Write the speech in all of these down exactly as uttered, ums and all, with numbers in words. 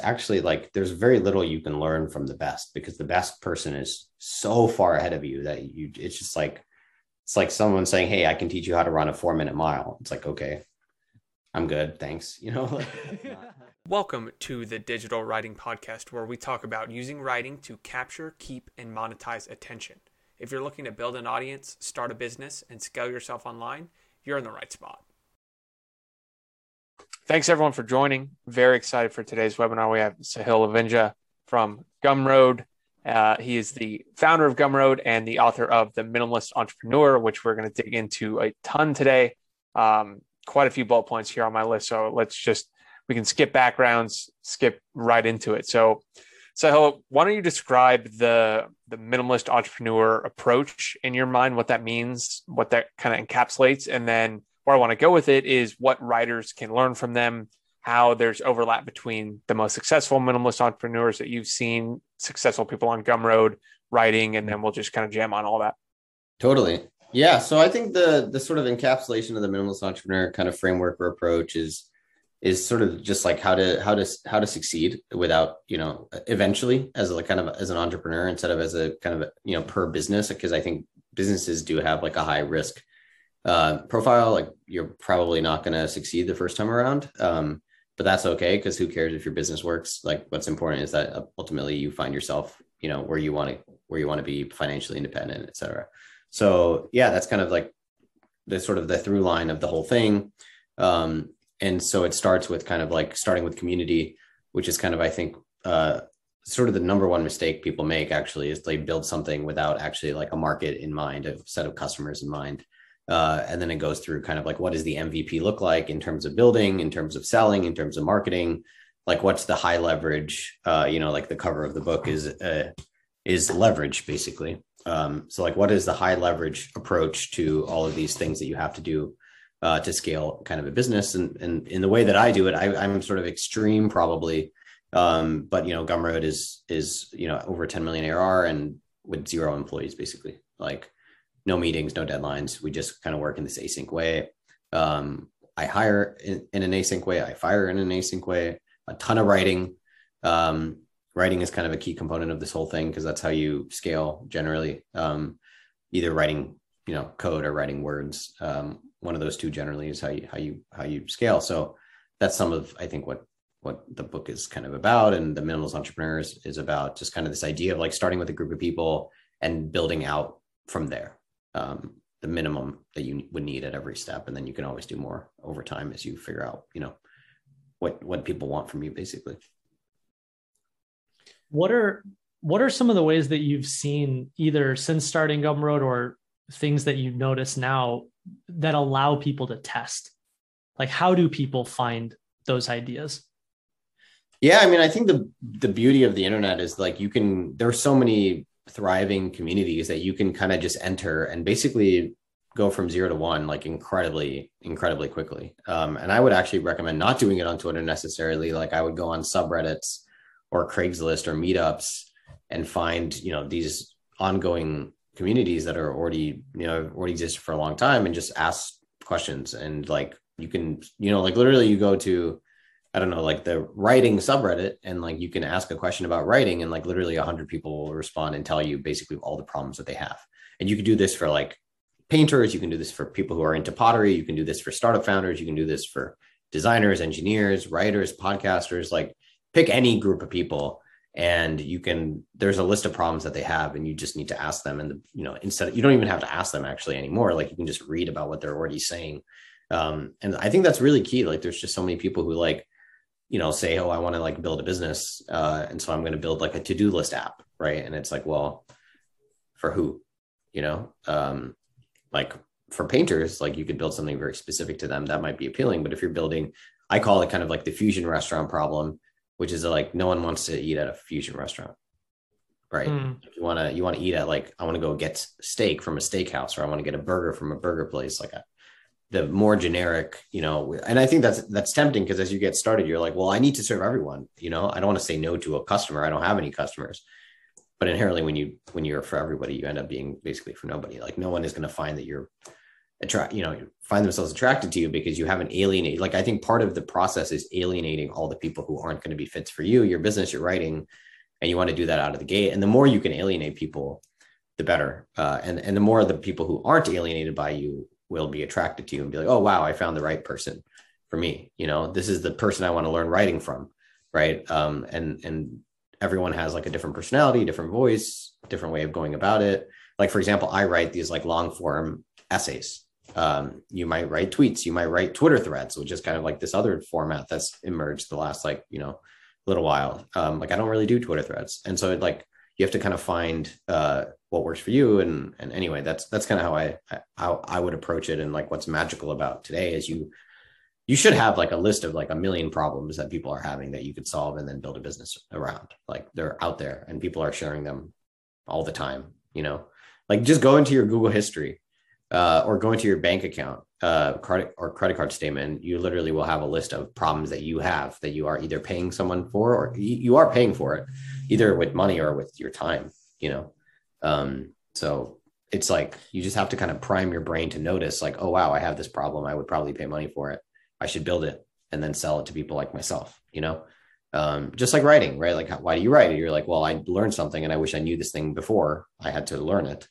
actually like there's very little you can learn from the best, because the best person is so far ahead of you that you, it's just like, it's like someone saying, hey, I can teach you how to run a four minute mile. It's like, okay, I'm good, thanks. You know, welcome to the Digital Writing Podcast, where we talk about using writing to capture, keep, and monetize attention. If you're looking to build an audience, start a business, and scale yourself online, you're in the right spot. Thanks everyone for joining. Very excited for today's webinar. We have Sahil Lavingia from Gumroad. Uh, he is the founder of Gumroad and the author of The Minimalist Entrepreneur, which we're going to dig into a ton today. Um, quite a few bullet points here on my list. So let's just, we can skip backgrounds, skip right into it. So Sahil, why don't you describe the, the minimalist entrepreneur approach in your mind, what that means, what that kind of encapsulates, and then where I want to go with it is what writers can learn from them, how there's overlap between the most successful minimalist entrepreneurs that you've seen, successful people on Gumroad writing, and then we'll just kind of jam on all that. Totally. Yeah. So I think the the sort of encapsulation of the minimalist entrepreneur kind of framework or approach is is sort of just like how to how to how to succeed without, you know, eventually as a kind of as an entrepreneur instead of as a kind of, you know, per business, because I think businesses do have like a high risk Uh, profile, like you're probably not going to succeed the first time around. Um, but that's okay, because who cares if your business works? Like what's important is that ultimately you find yourself, you know, where you want to, where you want to be financially independent, et cetera. So yeah, that's kind of like the sort of the through line of the whole thing. Um, and so it starts with kind of like starting with community, which is kind of, I think, uh, sort of the number one mistake people make actually is they build something without actually like a market in mind, a set of customers in mind. Uh, and then it goes through kind of like, what does the M V P look like in terms of building, in terms of selling, in terms of marketing? Like what's the high leverage, uh, you know, like the cover of the book is, uh, is leverage basically. Um, so like, what is the high leverage approach to all of these things that you have to do uh, to scale kind of a business? And, and in the way that I do it, I, I'm sort of extreme probably. Um, but, you know, Gumroad is, is, you know, over ten million A R R and with zero employees, basically. Like, no meetings, no deadlines. We just kind of work in this async way. Um, I hire in, in an async way. I fire in an async way. A ton of writing. Um, writing is kind of a key component of this whole thing, because that's how you scale generally. Um, either writing, you know, code or writing words. Um, one of those two generally is how you how you how you scale. So that's some of, I think, what what the book is kind of about, and the Minimalist Entrepreneur is about just kind of this idea of like starting with a group of people and building out from there. Um, the minimum that you would need at every step. And then you can always do more over time as you figure out, you know, what, what people want from you, basically. What are, what are some of the ways that you've seen either since starting Gumroad or things that you notice now that allow people to test? Like, how do people find those ideas? Yeah. I mean, I think the, the beauty of the internet is like, you can, there are so many thriving communities that you can kind of just enter and basically go from zero to one, like incredibly, incredibly quickly. Um, and I would actually recommend not doing it on Twitter necessarily. Like I would go on subreddits or Craigslist or meetups and find, you know, these ongoing communities that are already, you know, already existed for a long time, and just ask questions. And like, you can, you know, like literally you go to, I don't know, like the writing subreddit, and like you can ask a question about writing and like literally a hundred people will respond and tell you basically all the problems that they have. And you can do this for like painters. You can do this for people who are into pottery. You can do this for startup founders. You can do this for designers, engineers, writers, podcasters, like pick any group of people and you can, there's a list of problems that they have and you just need to ask them. And, the, you know, instead of, you don't even have to ask them actually anymore. Like you can just read about what they're already saying. Um, and I think that's really key. Like there's just so many people who like, you know, say, oh, I want to like build a business. Uh, and so I'm going to build like a to-do list app. Right. And it's like, well, for who, you know, um, like for painters, like you could build something very specific to them that might be appealing. But if you're building, I call it kind of like the fusion restaurant problem, which is like, no one wants to eat at a fusion restaurant. Right. Mm. If you want to, you want to eat at like, I want to go get steak from a steakhouse, or I want to get a burger from a burger place. Like a, the more generic, you know, and I think that's, that's tempting because as you get started, you're like, well, I need to serve everyone, you know, I don't want to say no to a customer. I don't have any customers, but inherently when you, when you're for everybody, you end up being basically for nobody. Like no one is going to find that you're, attract, you know, find themselves attracted to you because you haven't alienated. Like, I think part of the process is alienating all the people who aren't going to be fits for you, your business, your writing, and you want to do that out of the gate. And the more you can alienate people, the better. Uh, and, and the more the people who aren't alienated by you will be attracted to you and be like, oh, wow, I found the right person for me. You know, this is the person I want to learn writing from. Right. Um, and, and everyone has like a different personality, different voice, different way of going about it. Like, for example, I write these like long form essays. Um, you might write tweets, you might write Twitter threads, which is kind of like this other format that's emerged the last, like, you know, little while. Um, like I don't really do Twitter threads. And so it, like, you have to kind of find uh, what works for you. And, and anyway, that's, that's kind of how I, how I would approach it. And like, what's magical about today is you, you should have like a list of like a million problems that people are having that you could solve and then build a business around. Like, they're out there and people are sharing them all the time, you know, like just go into your Google history uh, or go into your bank account uh, card or credit card statement. You literally will have a list of problems that you have that you are either paying someone for, or you are paying for it either with money or with your time, you know? Um, so it's like, you just have to kind of prime your brain to notice like, oh, wow, I have this problem. I would probably pay money for it. I should build it and then sell it to people like myself, you know, um, just like writing, right? Like, how, why do you write? You're like, well, I learned something and I wish I knew this thing before I had to learn it.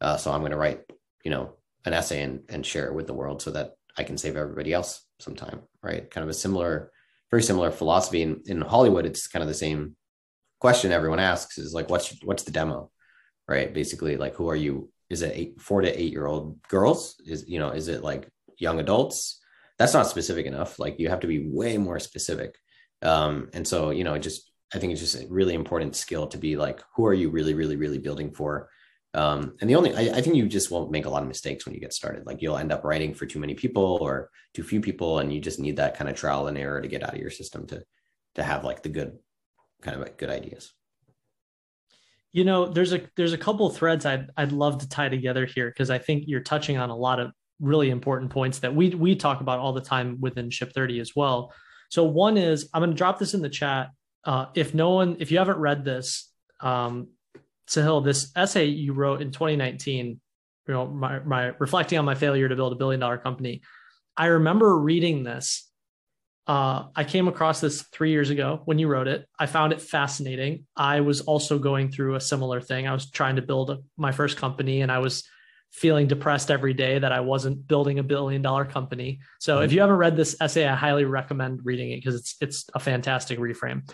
Uh, so I'm going to write, you know, an essay and, and share it with the world so that I can save everybody else sometime, right? Kind of a similar, very similar philosophy in, in Hollywood. It's kind of the same question everyone asks is like, what's, what's the demo, right? Basically, like, who are you? Is it eight, four to eight year old girls? Is, you know, is it like young adults? That's not specific enough. Like, you have to be way more specific. Um, and so, you know, it just, I think it's just a really important skill to be like, who are you really, really, really building for? Um, and the only, I, I think you just won't make a lot of mistakes when you get started. Like, you'll end up writing for too many people or too few people. And you just need that kind of trial and error to get out of your system to, to have like the good kind of like good ideas. You know, there's a, there's a couple of threads I'd, I'd love to tie together here. 'Cause I think you're touching on a lot of really important points that we we talk about all the time within Ship thirty as well. So one is, I'm going to drop this in the chat. Uh, if no one, if you haven't read this, um, Sahil, this essay you wrote in twenty nineteen, you know, my, my reflecting on my failure to build a billion dollar company. I remember reading this. Uh, I came across this three years ago when you wrote it. I found it fascinating. I was also going through a similar thing. I was trying to build a, my first company, and I was feeling depressed every day that I wasn't building a billion dollar company. So mm-hmm. if you haven't read this essay, I highly recommend reading it because it's, it's a fantastic reframe.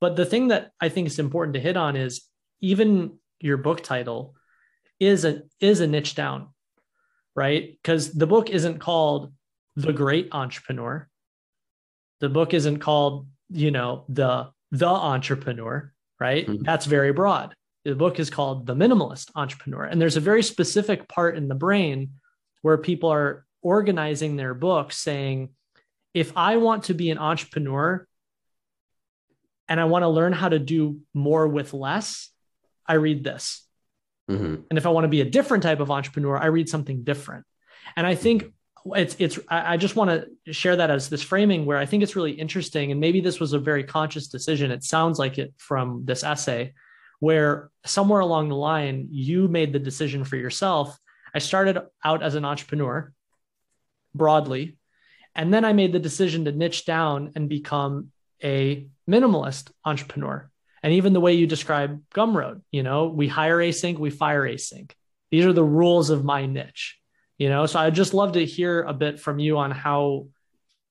But the thing that I think is important to hit on is even your book title is a, is a niche down, right? Because the book isn't called The Great Entrepreneur. The book isn't called, you know, the, the entrepreneur, right? Mm-hmm. That's very broad. The book is called The Minimalist Entrepreneur. And there's a very specific part in the brain where people are organizing their books saying, if I want to be an entrepreneur and I want to learn how to do more with less, I read this. Mm-hmm. And if I want to be a different type of entrepreneur, I read something different. And I think it's, it's, I just want to share that as this framing where I think it's really interesting. And maybe this was a very conscious decision. It sounds like it from this essay, where somewhere along the line, you made the decision for yourself. I started out as an entrepreneur broadly, and then I made the decision to niche down and become a minimalist entrepreneur. And even the way you describe Gumroad, you know, we hire async, we fire async. These are the rules of my niche, you know? So I'd just love to hear a bit from you on how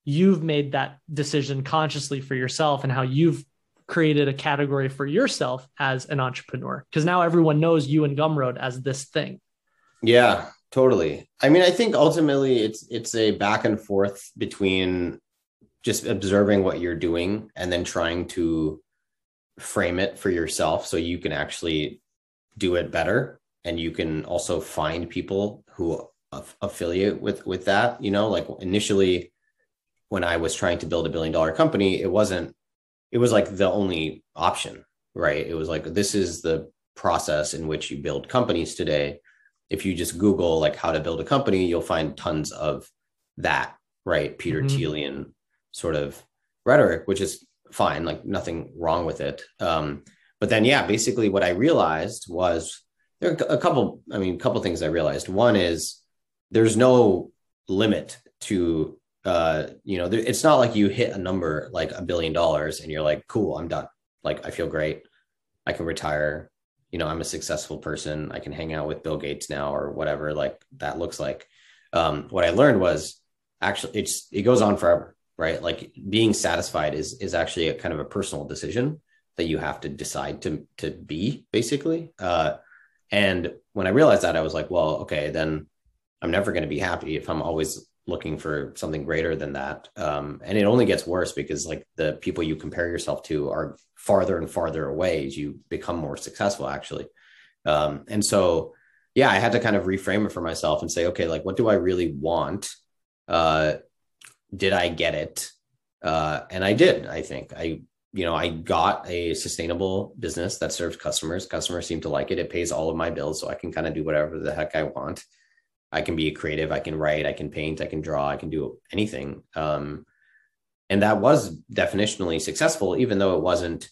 you've made that decision consciously for yourself and how you've created a category for yourself as an entrepreneur, because now everyone knows you and Gumroad as this thing. Yeah, totally. I mean, I think ultimately it's, it's a back and forth between just observing what you're doing and then trying to frame it for yourself so you can actually do it better. And you can also find people who aff- affiliate with, with that, you know, like initially when I was trying to build a billion dollar company, it wasn't, it was like the only option, right? It was like, this is the process in which you build companies today. If you just Google like how to build a company, you'll find tons of that, right? Peter mm-hmm. Thielian sort of rhetoric, which is fine, like nothing wrong with it. Um, but then, yeah, basically what I realized was there are a couple, I mean, a couple things I realized. One is there's no limit to, uh, you know, there, it's not like you hit a number like a billion dollars and you're like, cool, I'm done. Like, I feel great. I can retire. You know, I'm a successful person. I can hang out with Bill Gates now or whatever, like that looks like. Um, what I learned was actually it's, it goes on forever, right? Like being satisfied is, is actually a kind of a personal decision that you have to decide to, to be basically. Uh, and when I realized that, I was like, well, okay, then I'm never going to be happy if I'm always looking for something greater than that. Um, and it only gets worse because like the people you compare yourself to are farther and farther away as you become more successful actually. Um, and so, yeah, I had to kind of reframe it for myself and say, okay, like, what do I really want? Uh, did I get it? Uh, and I did, I think I, you know, I got a sustainable business that serves customers. Customers seem to like it. It pays all of my bills. So I can kind of do whatever the heck I want. I can be a creative, I can write, I can paint, I can draw, I can do anything. Um, and that was definitionally successful, even though it wasn't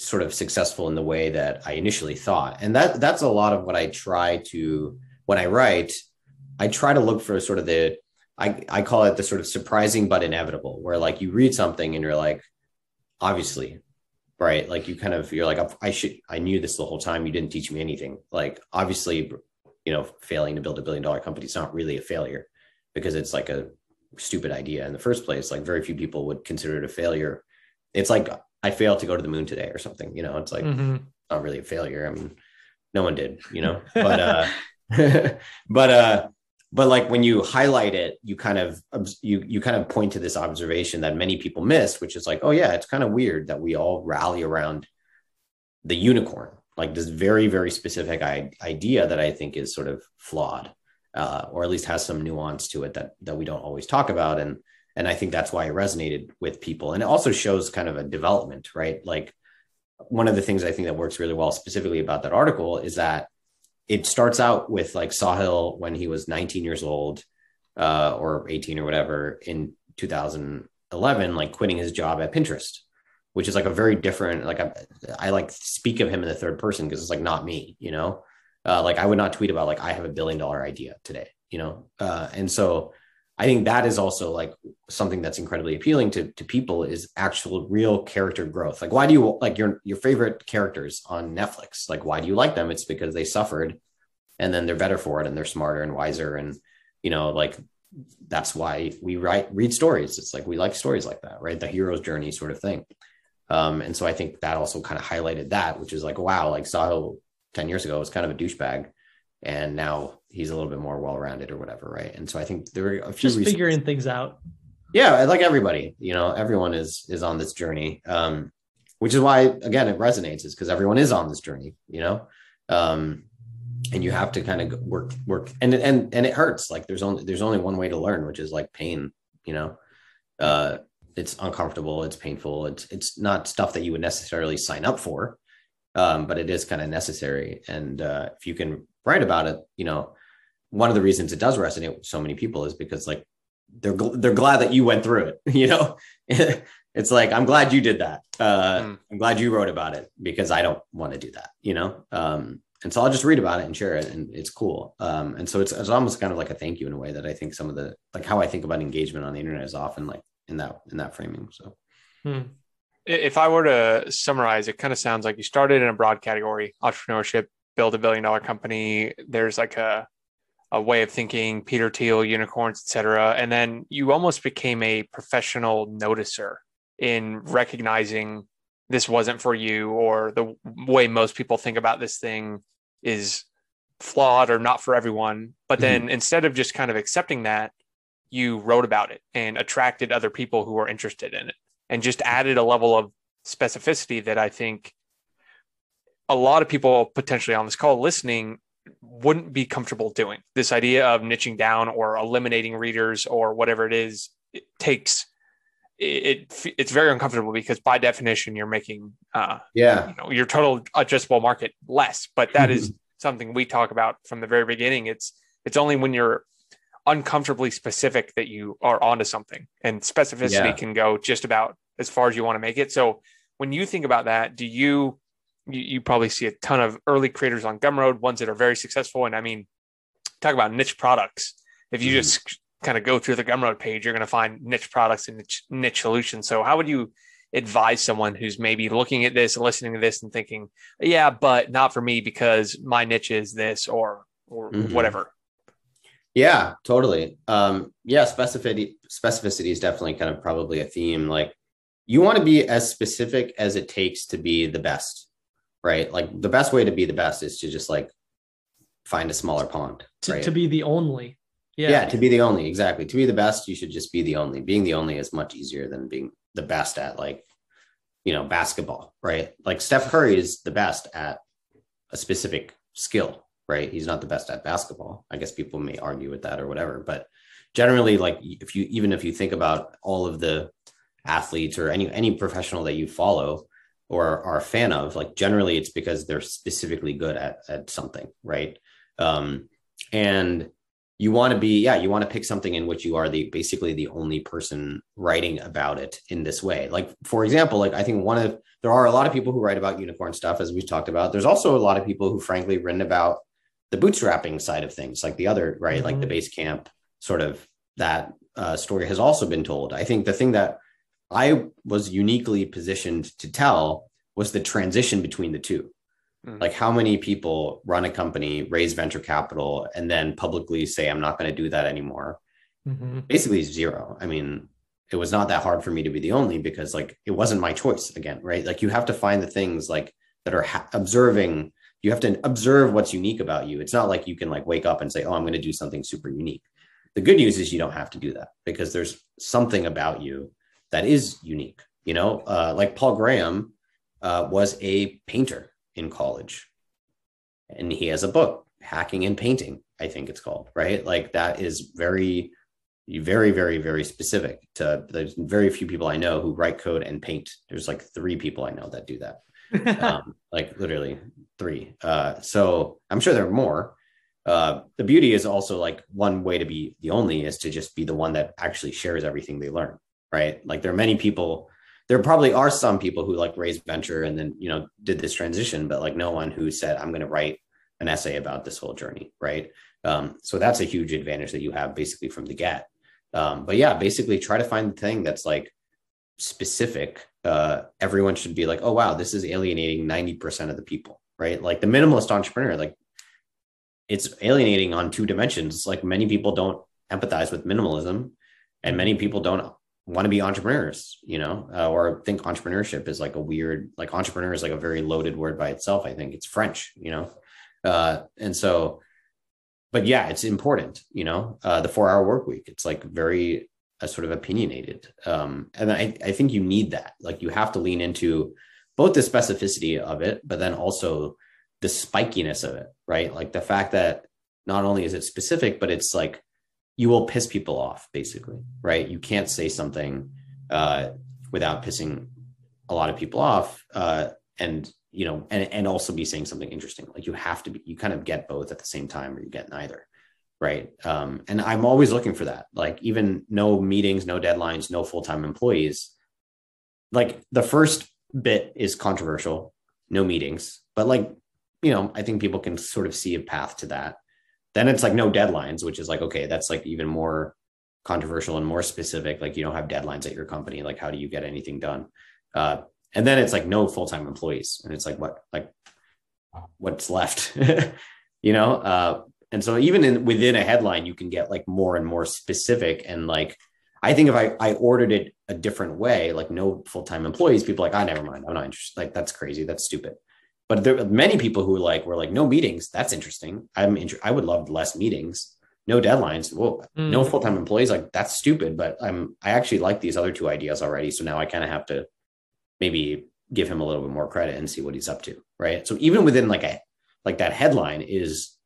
sort of successful in the way that I initially thought. And that that's a lot of what I try to, when I write, I try to look for sort of the, I, I call it the sort of surprising but inevitable, where like you read something and you're like, obviously, right? Like you kind of, you're like, I should, I knew this the whole time. You didn't teach me anything. Like, obviously, you know, failing to build a billion dollar company is not really a failure because it's like a stupid idea in the first place. Like very few people would consider it a failure. It's like, I failed to go to the moon today or something, you know, it's like, mm-hmm. not really a failure. I mean, no one did, you know, but, uh, but, uh, but like when you highlight it, you kind of, you, you kind of point to this observation that many people missed, which is like, oh yeah, it's kind of weird that we all rally around the unicorn. Like this very, very specific I- idea that I think is sort of flawed, uh, or at least has some nuance to it that that we don't always talk about. And and I think that's why it resonated with people. And it also shows kind of a development, right? Like one of the things I think that works really well specifically about that article is that it starts out with like Sahil when he was nineteen years old uh, or eighteen or whatever in two thousand eleven, like quitting his job at Pinterest, which is like a very different, like I, I like speak of him in the third person because it's like not me, you know, uh, like I would not tweet about like, I have a billion dollar idea today, you know? Uh, and so I think that is also like something that's incredibly appealing to to people is actual real character growth. Like, why do you like your, your favorite characters on Netflix? Like, why do you like them? It's because they suffered and then they're better for it and they're smarter and wiser. And, you know, like, that's why we write, read stories. It's like, we like stories like that, right? The hero's journey sort of thing. Um, and so I think that also kind of highlighted that, which is like, wow, like Sahil ten years ago was kind of a douchebag and now he's a little bit more well-rounded or whatever. Right. And so I think there are a few. Just reasons. Figuring things out. Yeah. Like everybody, you know, everyone is, is on this journey, um, which is why, again, it resonates is because everyone is on this journey, you know, um, and you have to kind of work, work and, and, and it hurts. Like there's only, there's only one way to learn, which is like pain, you know, uh, it's uncomfortable. It's painful. It's it's not stuff that you would necessarily sign up for, um, but it is kind of necessary. And uh, if you can write about it, you know, one of the reasons it does resonate with so many people is because like they're gl- they're glad that you went through it. You know, it's like I'm glad you did that. Uh, mm. I'm glad you wrote about it because I don't want to do that. You know, um, and so I'll just read about it and share it, and it's cool. Um, and so it's it's almost kind of like a thank you in a way that I think some of the like how I think about engagement on the internet is often like. in that, in that framing. So hmm. if I were to summarize, it kind of sounds like you started in a broad category, entrepreneurship, build a billion dollar company. There's like a, a way of thinking, Peter Thiel, unicorns, et cetera. And then you almost became a professional noticer in recognizing this wasn't for you, or the way most people think about this thing is flawed or not for everyone. But then mm-hmm. instead of just kind of accepting that, you wrote about it and attracted other people who were interested in it and just added a level of specificity that I think a lot of people potentially on this call listening wouldn't be comfortable doing. This idea of niching down or eliminating readers or whatever it is, it takes, it, it it's very uncomfortable because by definition, you're making uh, yeah. you know, your total adjustable market less, but that is something we talk about from the very beginning. It's, it's only when you're uncomfortably specific that you are onto something, and specificity yeah. can go just about as far as you want to make it. So when you think about that, do you, you, you probably see a ton of early creators on Gumroad, ones that are very successful. And I mean, talk about niche products. If you mm-hmm. just kind of go through the Gumroad page, you're going to find niche products and niche, niche solutions. So how would you advise someone who's maybe looking at this, listening to this and thinking, yeah, but not for me because my niche is this or, or mm-hmm. whatever. Yeah, totally. Um, yeah. Specificity, specificity is definitely kind of probably a theme. Like you want to be as specific as it takes to be the best, right? Like the best way to be the best is to just like find a smaller pond, to, right? to be the only. Yeah. yeah. To be the only, exactly. To be the best, you should just be the only. Being the only is much easier than being the best at like, you know, basketball, right? Like Steph Curry is the best at a specific skill, right? He's not the best at basketball. I guess people may argue with that or whatever, but generally, like if you, even if you think about all of the athletes or any, any professional that you follow or are a fan of, like generally it's because they're specifically good at, at something, right? Um, and you want to be, yeah, you want to pick something in which you are the basically the only person writing about it in this way. Like, for example, like I think one of, there are a lot of people who write about unicorn stuff, as we've talked about. There's also a lot of people who frankly written about the bootstrapping side of things, like the other, right? Mm-hmm. Like the base camp sort of that uh, story has also been told. I think the thing that I was uniquely positioned to tell was the transition between the two. Like how many people run a company, raise venture capital, and then publicly say, I'm not going to do that anymore. Mm-hmm. Basically zero. I mean, it was not that hard for me to be the only because like, it wasn't my choice again, right? Like you have to find the things like that are ha- observing, you have to observe what's unique about you. It's not like you can like wake up and say, oh, I'm going to do something super unique. The good news is you don't have to do that because there's something about you that is unique. You know, uh, like Paul Graham uh, was a painter in college. And he has a book, Hacking and Painting, I think it's called, right? Like that is very, very, very, very specific to, there's very few people I know who write code and paint. There's like three people I know that do that. um, like literally three. Uh, so I'm sure there are more. Uh, the beauty is also like one way to be the only is to just be the one that actually shares everything they learn, right? Like there are many people There probably are some people who like raised venture and then, you know, did this transition, but like no one who said, I'm going to write an essay about this whole journey. Right. Um, so that's a huge advantage that you have basically from the get. Um, but yeah, basically try to find the thing that's like specific. Uh, everyone should be like, oh, wow, this is alienating ninety percent of the people, right? Like the minimalist entrepreneur, like it's alienating on two dimensions. Like many people don't empathize with minimalism and many people don't want to be entrepreneurs, you know, uh, or think entrepreneurship is like a weird, like entrepreneur is like a very loaded word by itself. I think it's French, you know? Uh, and so, but yeah, it's important, you know, uh, the four hour work week, it's like very uh, sort of opinionated. Um, and I, I think you need that. Like you have to lean into both the specificity of it, but then also the spikiness of it, right? Like the fact that not only is it specific, but it's like, you will piss people off basically, right? You can't say something uh, without pissing a lot of people off uh, and, you know, and, and also be saying something interesting. Like you have to be, you kind of get both at the same time or you get neither, right? Um, and I'm always looking for that. Like even no meetings, no deadlines, no full-time employees. Like the first bit is controversial, no meetings, but like, you know, I think people can sort of see a path to that. Then it's like no deadlines, which is like, okay, that's like even more controversial and more specific. Like you don't have deadlines at your company. Like how do you get anything done? Uh, and then it's like no full-time employees. And it's like, what, like what's left, you know? Uh, and so even in, within a headline, you can get like more and more specific. And like, I think if I, I ordered it a different way, like no full-time employees, people are like, ah, never mind. I'm not interested. Like, that's crazy. That's stupid. But there are many people who like were like, no meetings. That's interesting. I'm inter- I would love less meetings, no deadlines. Whoa, mm. no full-time employees. Like that's stupid. But I'm I actually like these other two ideas already. So now I kind of have to maybe give him a little bit more credit and see what he's up to, right? So even within like a like that headline is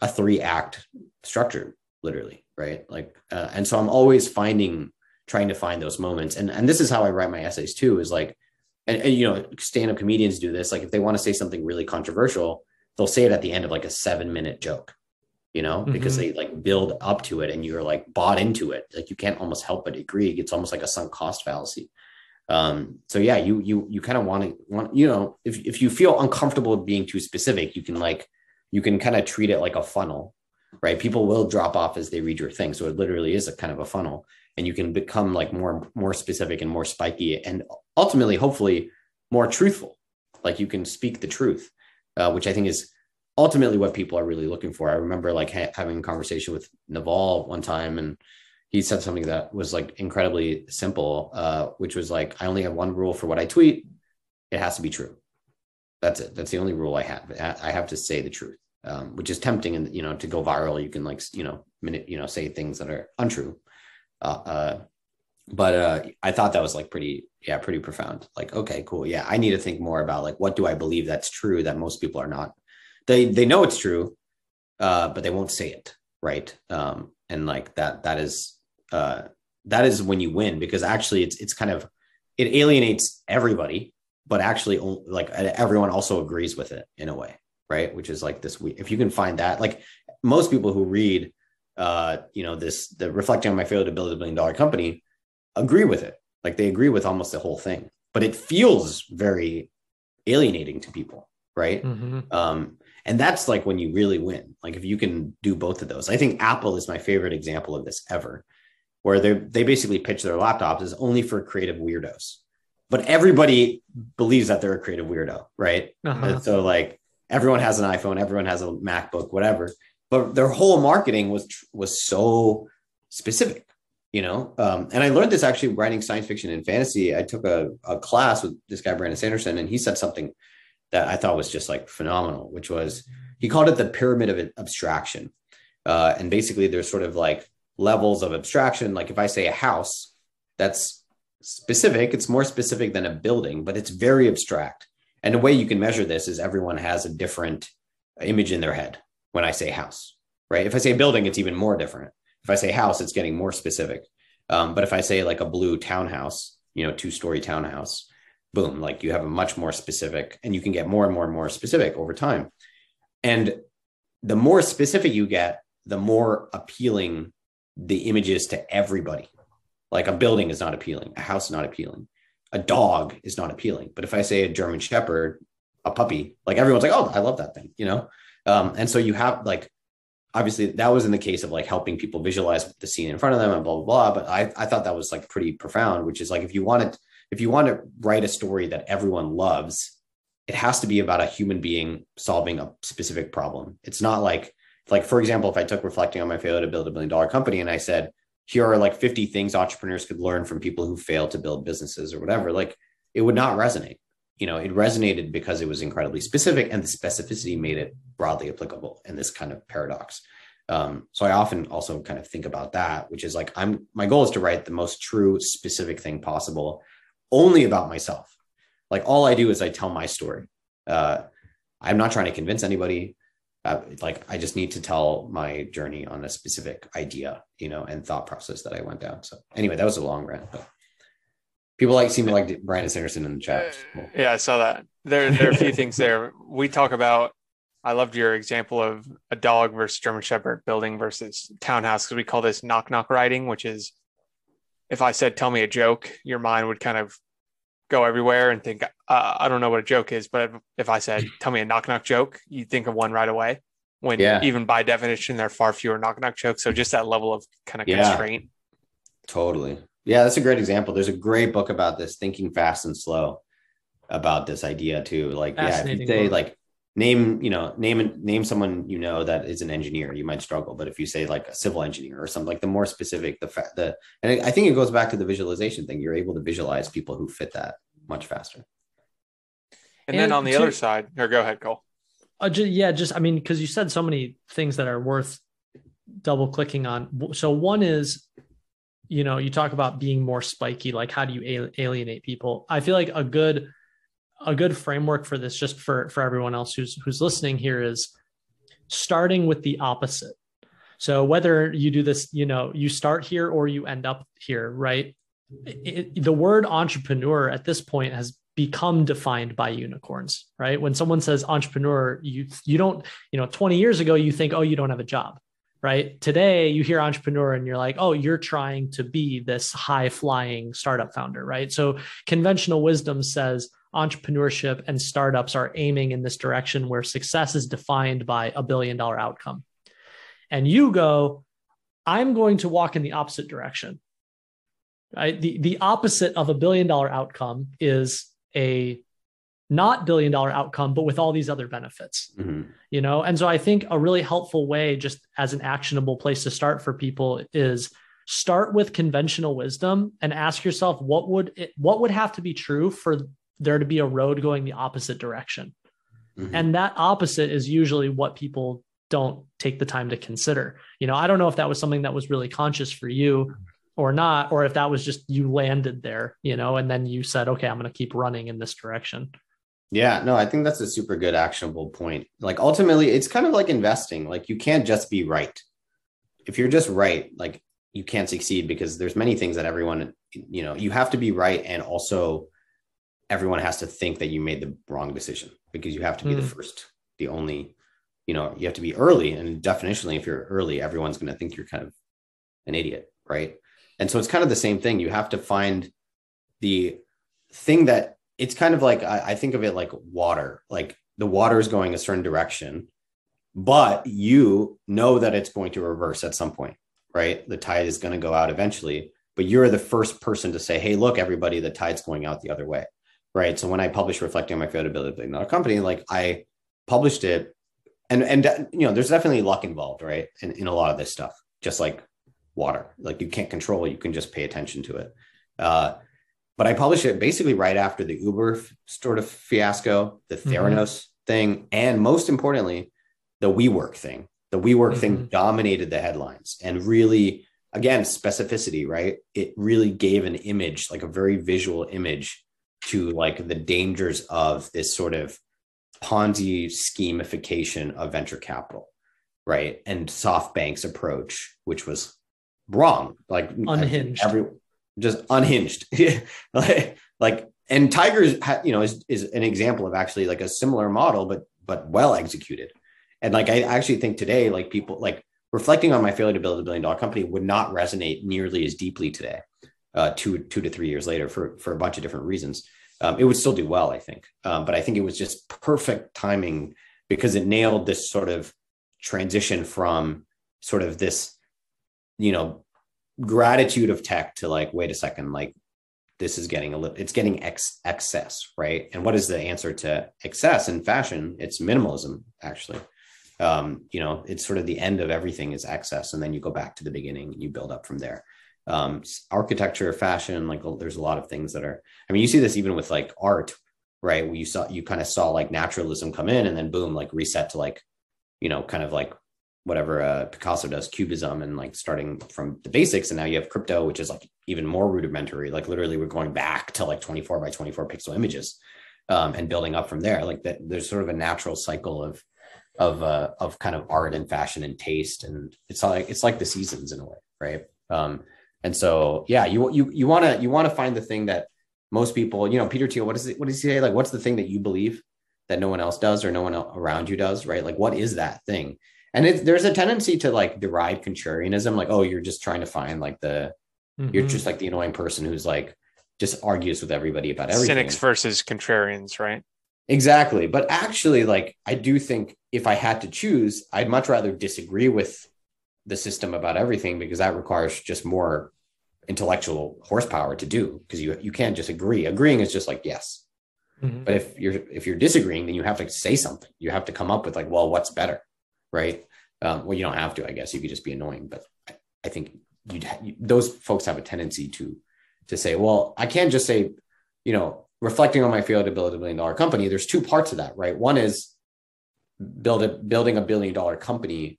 a three-act structure, literally, right? Like, uh, and so I'm always finding trying to find those moments, and and this is how I write my essays too. Is like. And, and, you know, stand-up comedians do this. Like if they want to say something really controversial, they'll say it at the end of like a seven minute joke, you know, mm-hmm. because they like build up to it and you're like bought into it. Like you can't almost help but agree. It's almost like a sunk cost fallacy. Um, so yeah, you, you, you kind of want to want, you know, if, if you feel uncomfortable with being too specific, you can like, you can kind of treat it like a funnel right? People will drop off as they read your thing. So it literally is a kind of a funnel, and you can become like more, more specific and more spiky, and ultimately, hopefully more truthful. Like you can speak the truth, uh, which I think is ultimately what people are really looking for. I remember like ha- having a conversation with Naval one time, and he said something that was like incredibly simple, uh, which was like, I only have one rule for what I tweet. It has to be true. That's it. That's the only rule I have. I have to say the truth, um, which is tempting. And, you know, to go viral, you can like, you know, minute, you know, say things that are untrue. Uh, uh, but uh, I thought that was like pretty, yeah, pretty profound. Like, okay, cool. Yeah. I need to think more about like, what do I believe that's true that most people are not, they, they know it's true, uh, but they won't say it. Right. Um, and like that, that is, uh, that is when you win, because actually it's, it's kind of, it alienates everybody, but actually like everyone also agrees with it in a way, right? Which is like this, if you can find that, like most people who read, uh, you know, this, the reflecting on my failure to build a billion dollar company, agree with it. Like they agree with almost the whole thing, but it feels very alienating to people, right? Mm-hmm. Um, and that's like when you really win. Like if you can do both of those. I think Apple is my favorite example of this ever, where they they basically pitch their laptops as only for creative weirdos. But everybody believes that they're a creative weirdo, right? Uh-huh. And so like everyone has an iPhone, everyone has a MacBook, whatever. But their whole marketing was was so specific, you know? Um, and I learned this actually writing science fiction and fantasy. I took a, a class with this guy, Brandon Sanderson, and he said something that I thought was just like phenomenal, which was, he called it the pyramid of abstraction. Uh, and basically there's sort of like levels of abstraction. Like if I say a house, that's specific, it's more specific than a building, but it's very abstract. And the way you can measure this is everyone has a different image in their head when I say house, right? If I say building, it's even more different. If I say house, it's getting more specific. Um, but if I say like a blue townhouse, you know, two-story townhouse, boom, like you have a much more specific, and you can get more and more and more specific over time. And the more specific you get, the more appealing the image is to everybody. Like a building is not appealing. A house is not appealing. A dog is not appealing. But if I say a German Shepherd, a puppy, like everyone's like, oh, I love that thing, you know? Um, and so you have like, obviously that was in the case of like helping people visualize the scene in front of them and blah, blah, blah. But I, I thought that was like pretty profound, which is like, if you want to, if you want to write a story that everyone loves, it has to be about a human being solving a specific problem. It's not like, like, for example, if I took reflecting on my failure to build a billion dollar company and I said, here are like fifty things entrepreneurs could learn from people who fail to build businesses or whatever, like it would not resonate. You know, it resonated because it was incredibly specific, and the specificity made it broadly applicable in this kind of paradox. Um, so I often also kind of think about that, which is like, I'm, my goal is to write the most true, specific thing possible only about myself. Like all I do is I tell my story. Uh, I'm not trying to convince anybody. Uh, like I just need to tell my journey on a specific idea, you know, and thought process that I went down. So anyway, that was a long rant, but people like seem to like Brandon Sanderson in the chat. Cool. Yeah, I saw that. There, there are a few things there. We talk about, I loved your example of a dog versus German Shepherd, building versus townhouse, because we call this knock knock writing, which is if I said, tell me a joke, your mind would kind of go everywhere and think, uh, I don't know what a joke is, but if I said, tell me a knock-knock joke, you think of one right away, when yeah. even by definition, there are far fewer knock-knock jokes. So just that level of kind of yeah. constraint. Totally. Yeah, that's a great example. There's a great book about this, Thinking Fast and Slow, about this idea too. Like, yeah, if you say book. like, name, you know, name, name someone, you know, that is an engineer, you might struggle. But if you say like a civil engineer or something, like the more specific, the, fa- the, and I think it goes back to the visualization thing. You're able to visualize people who fit that much faster. And, and then on the to, other side, or go ahead, Cole. Uh, just, yeah, just, I mean, because you said so many things that are worth double clicking on. So one is, you know, you talk about being more spiky, like how do you alienate people? I feel like a good A good framework for this, just for, for everyone else who's who's listening here, is starting with the opposite. So whether you do this, you know, you start here or you end up here, right? It, it, the word entrepreneur at this point has become defined by unicorns, right? When someone says entrepreneur, you you don't, you know, twenty years ago, you think, oh, you don't have a job, right? Today, you hear entrepreneur and you're like, oh, you're trying to be this high-flying startup founder, right? So conventional wisdom says, entrepreneurship and startups are aiming in this direction where success is defined by a billion dollar outcome. and you go, I'm going to walk in the opposite direction. Right? The, the opposite of a billion dollar outcome is a not billion dollar outcome, but with all these other benefits, mm-hmm. you know? And so I think a really helpful way, just as an actionable place to start for people, is start with conventional wisdom and ask yourself, what would it, what would have to be true for there to be a road going the opposite direction? Mm-hmm. And that opposite is usually what people don't take the time to consider. You know, I don't know if that was something that was really conscious for you or not, or if that was just, you landed there, you know, and then you said, okay, I'm going to keep running in this direction. Yeah, no, I think that's a super good actionable point. Like, ultimately, it's kind of like investing. Like, you can't just be right. If you're just right, like, you can't succeed, because there's many things that everyone, you know, you have to be right. And also everyone has to think that you made the wrong decision, because you have to be mm. the first, the only, you know, you have to be early. And definitionally, if you're early, everyone's going to think you're kind of an idiot, right? And so it's kind of the same thing. You have to find the thing that, it's kind of like, I, I think of it like water. Like, the water is going a certain direction, but you know that it's going to reverse at some point, right? The tide is going to go out eventually, but you're the first person to say, hey, look, everybody, the tide's going out the other way, right? So when I published Reflecting on My Failed Ability to Build Another Company, like, I published it, and, and, you know, there's definitely luck involved, right? In, in a lot of this stuff, just like water, like, you can't control it. You can just pay attention to it. Uh, But I published it basically right after the Uber f- sort of fiasco, the Theranos mm-hmm. thing, and most importantly, the WeWork thing. The WeWork mm-hmm. thing dominated the headlines, and really, again, specificity, right? It really gave an image, like a very visual image, to like the dangers of this sort of Ponzi schemification of venture capital, right? And SoftBank's approach, which was wrong, like unhinged. Every, just unhinged. like, like, and Tiger's, you know, is, is an example of actually like a similar model, but, but well executed. And like, I actually think today, like, people, like, reflecting on my failure to build a billion dollar company would not resonate nearly as deeply today, uh, two, two to three years later, for, for a bunch of different reasons. Um, it would still do well, I think. Um, but I think it was just perfect timing, because it nailed this sort of transition from sort of this, you know, gratitude of tech to like, wait a second, like, this is getting a little, it's getting ex- excess, right? And what is the answer to excess in fashion? It's minimalism, actually. Um, you know, it's sort of the end of everything is excess. And then you go back to the beginning and you build up from there. Um, architecture, fashion, like, there's a lot of things that are, I mean, you see this even with like art, right? Where you saw, you kind of saw like naturalism come in, and then boom, like reset to like, you know, kind of like whatever uh, Picasso does, cubism, and like starting from the basics. And now you have crypto, which is like even more rudimentary. Like, literally, we're going back to like twenty-four by twenty-four pixel images, um, and building up from there. Like, that, there's sort of a natural cycle of, of, uh, of kind of art and fashion and taste. And it's like, it's like the seasons in a way. Right. Um, and so, yeah, you, you, you want to, you want to find the thing that most people, you know, Peter Thiel, what is it? What does he say? Like, what's the thing that you believe that no one else does, or no one around you does? Right. Like, what is that thing? And it, there's a tendency to like deride contrarianism, like, oh, you're just trying to find like the, mm-hmm. you're just like the annoying person who's like, just argues with everybody about everything. Cynics versus contrarians, right? Exactly. But actually, like, I do think if I had to choose, I'd much rather disagree with the system about everything, because that requires just more intellectual horsepower to do, because you, you can't just agree. Agreeing is just like, yes. Mm-hmm. But if you're, if you're disagreeing, then you have to say something. You have to come up with like, well, what's better? Right. Um, well, you don't have to, I guess. You could just be annoying. But I, I think you'd ha- you, those folks have a tendency to to say, well, I can't just say, you know, reflecting on my failure to build a billion dollar company. There's two parts of that, right? One is build a, building a billion dollar company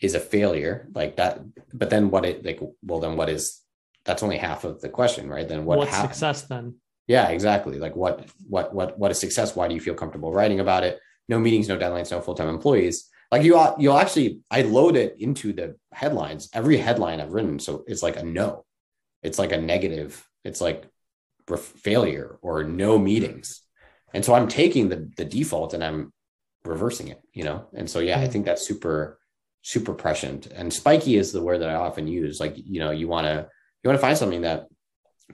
is a failure, like that. But then what it like, well, then what is, that's only half of the question, right? Then what What's happened? Success then? Yeah, exactly. Like what, what, what, what is success? Why do you feel comfortable writing about it? No meetings, no deadlines, no full-time employees. Like you, you'll actually, I load it into the headlines. Every headline I've written, so it's like a no. It's like a negative. It's like failure or no meetings. And so I'm taking the the default and I'm reversing it, you know? And so, yeah, I think that's super, super prescient. And spiky is the word that I often use. Like, you know, you want to, you want to find something that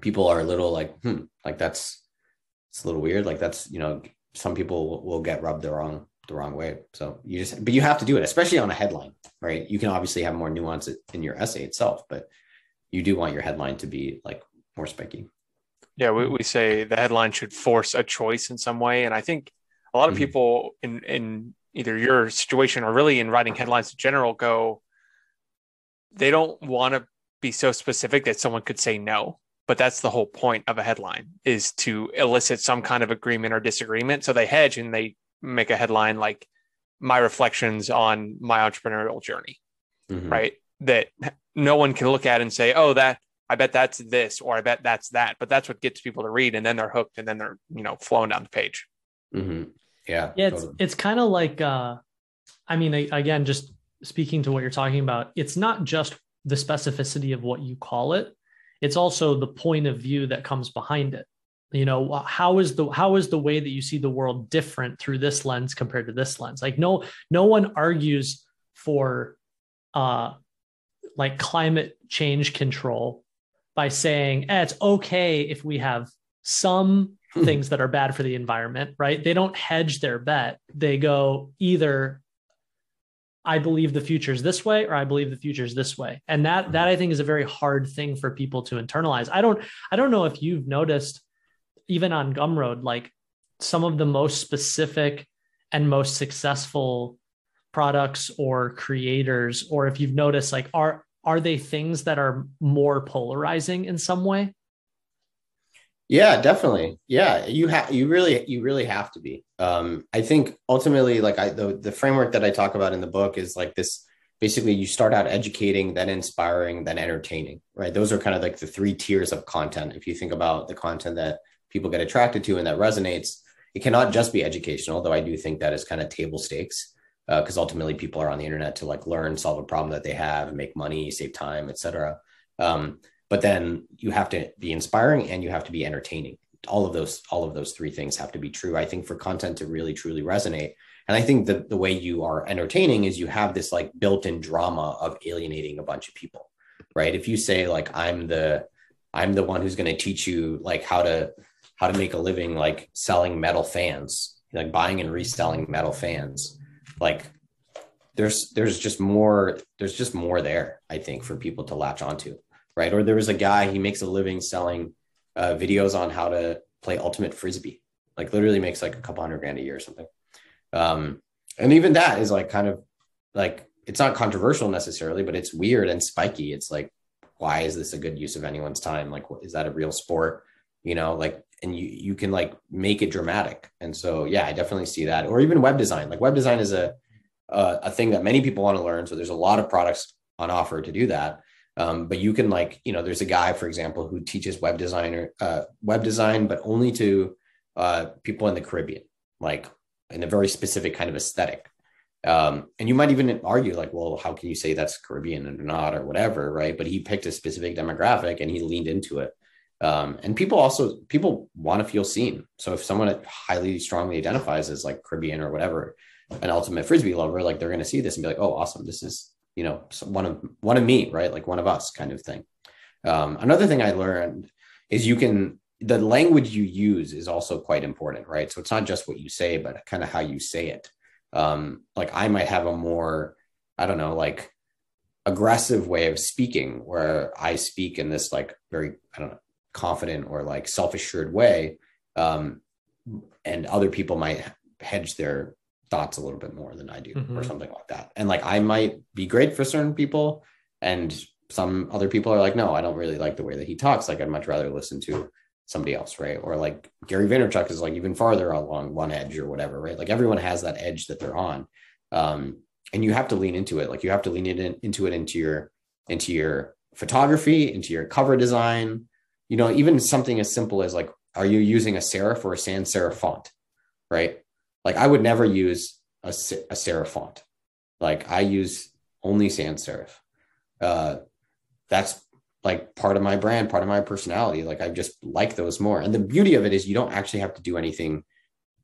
people are a little like, hmm, like that's, it's a little weird. Like that's, you know, some people will get rubbed the wrong the wrong way. So you just, but you have to do it, especially on a headline, right? You can obviously have more nuance in your essay itself, but you do want your headline to be like more spiky. Yeah. We, we say the headline should force a choice in some way. And I think a lot of mm-hmm. people in, in either your situation or really in writing headlines in general go, they don't want to be so specific that someone could say no. But that's the whole point of a headline, is to elicit some kind of agreement or disagreement. So they hedge and they make a headline like my reflections on my entrepreneurial journey, mm-hmm. right? That no one can look at and say, oh, that I bet that's this, or I bet that's that. But that's what gets people to read. And then they're hooked, and then they're, you know, flowing down the page. Mm-hmm. Yeah. Yeah. It's, totally. it's kind of like, uh, I mean, I, again, just speaking to what you're talking about, it's not just the specificity of what you call it. It's also the point of view that comes behind it. You know, how is the how is the way that you see the world different through this lens compared to this lens? Like, no, no one argues for uh, like climate change control by saying eh, it's okay if we have some things that are bad for the environment, right? They don't hedge their bet. They go either, I believe the future is this way, or I believe the future is this way. And that, that I think is a very hard thing for people to internalize. I don't, I don't know if you've noticed, even on Gumroad, like some of the most specific and most successful products or creators, or if you've noticed, like, are, are they things that are more polarizing in some way? Yeah, definitely. Yeah. You have, you really, you really have to be. Um, I think ultimately, like I, the, the framework that I talk about in the book is like this, basically you start out educating, then inspiring, then entertaining, right? Those are kind of like the three tiers of content. If you think about the content that people get attracted to and that resonates, it cannot just be educational, though I do think that is kind of table stakes, uh, because ultimately people are on the internet to like learn, solve a problem that they have, make money, save time, et cetera. Um, But then you have to be inspiring and you have to be entertaining. All of those, all of those three things have to be true, I think, for content to really, truly resonate. And I think that the way you are entertaining is you have this like built-in drama of alienating a bunch of people, right? If you say like, I'm the, I'm the one who's going to teach you like how to, how to make a living, like selling metal fans, like buying and reselling metal fans, like there's, there's just more, there's just more there, I think, for people to latch onto. Right. Or there was a guy, he makes a living selling uh, videos on how to play ultimate Frisbee, like literally makes like a couple hundred grand a year or something. Um, and even that is like kind of like, it's not controversial necessarily, but it's weird and spiky. It's like, why is this a good use of anyone's time? Like, what, is that a real sport? You know, like, and you, you can like make it dramatic. And so, yeah, I definitely see that. Or even web design, like web design is a, a, a thing that many people want to learn. So there's a lot of products on offer to do that. Um, but you can like, you know, there's a guy, for example, who teaches web designer, uh, web design, but only to uh, people in the Caribbean, like in a very specific kind of aesthetic. Um, and you might even argue like, well, how can you say that's Caribbean or not or whatever, right? But he picked a specific demographic and he leaned into it. Um, and people also, people want to feel seen. So if someone highly strongly identifies as like Caribbean or whatever, an ultimate Frisbee lover, like they're going to see this and be like, oh, awesome. This is, you know, one of one of me, right? Like one of us kind of thing. Um, another thing I learned is you can, the language you use is also quite important, right? So it's not just what you say, but kind of how you say it. Um, like I might have a more, I don't know, like aggressive way of speaking where I speak in this like very, I don't know, confident or like self-assured way. Um, and other people might hedge their thoughts a little bit more than I do, mm-hmm. or something like that. And like, I might be great for certain people and some other people are like, no, I don't really like the way that he talks. Like I'd much rather listen to somebody else. Right. Or like Gary Vaynerchuk is like even farther along one edge or whatever, right? Like everyone has that edge that they're on. Um, and you have to lean into it. Like you have to lean it in, into it, into your, into your photography, into your cover design, you know, even something as simple as like, are you using a serif or a sans serif font? Right. Like I would never use a, a serif font. Like I use only sans serif. Uh, that's like part of my brand, part of my personality. Like I just like those more. And the beauty of it is you don't actually have to do anything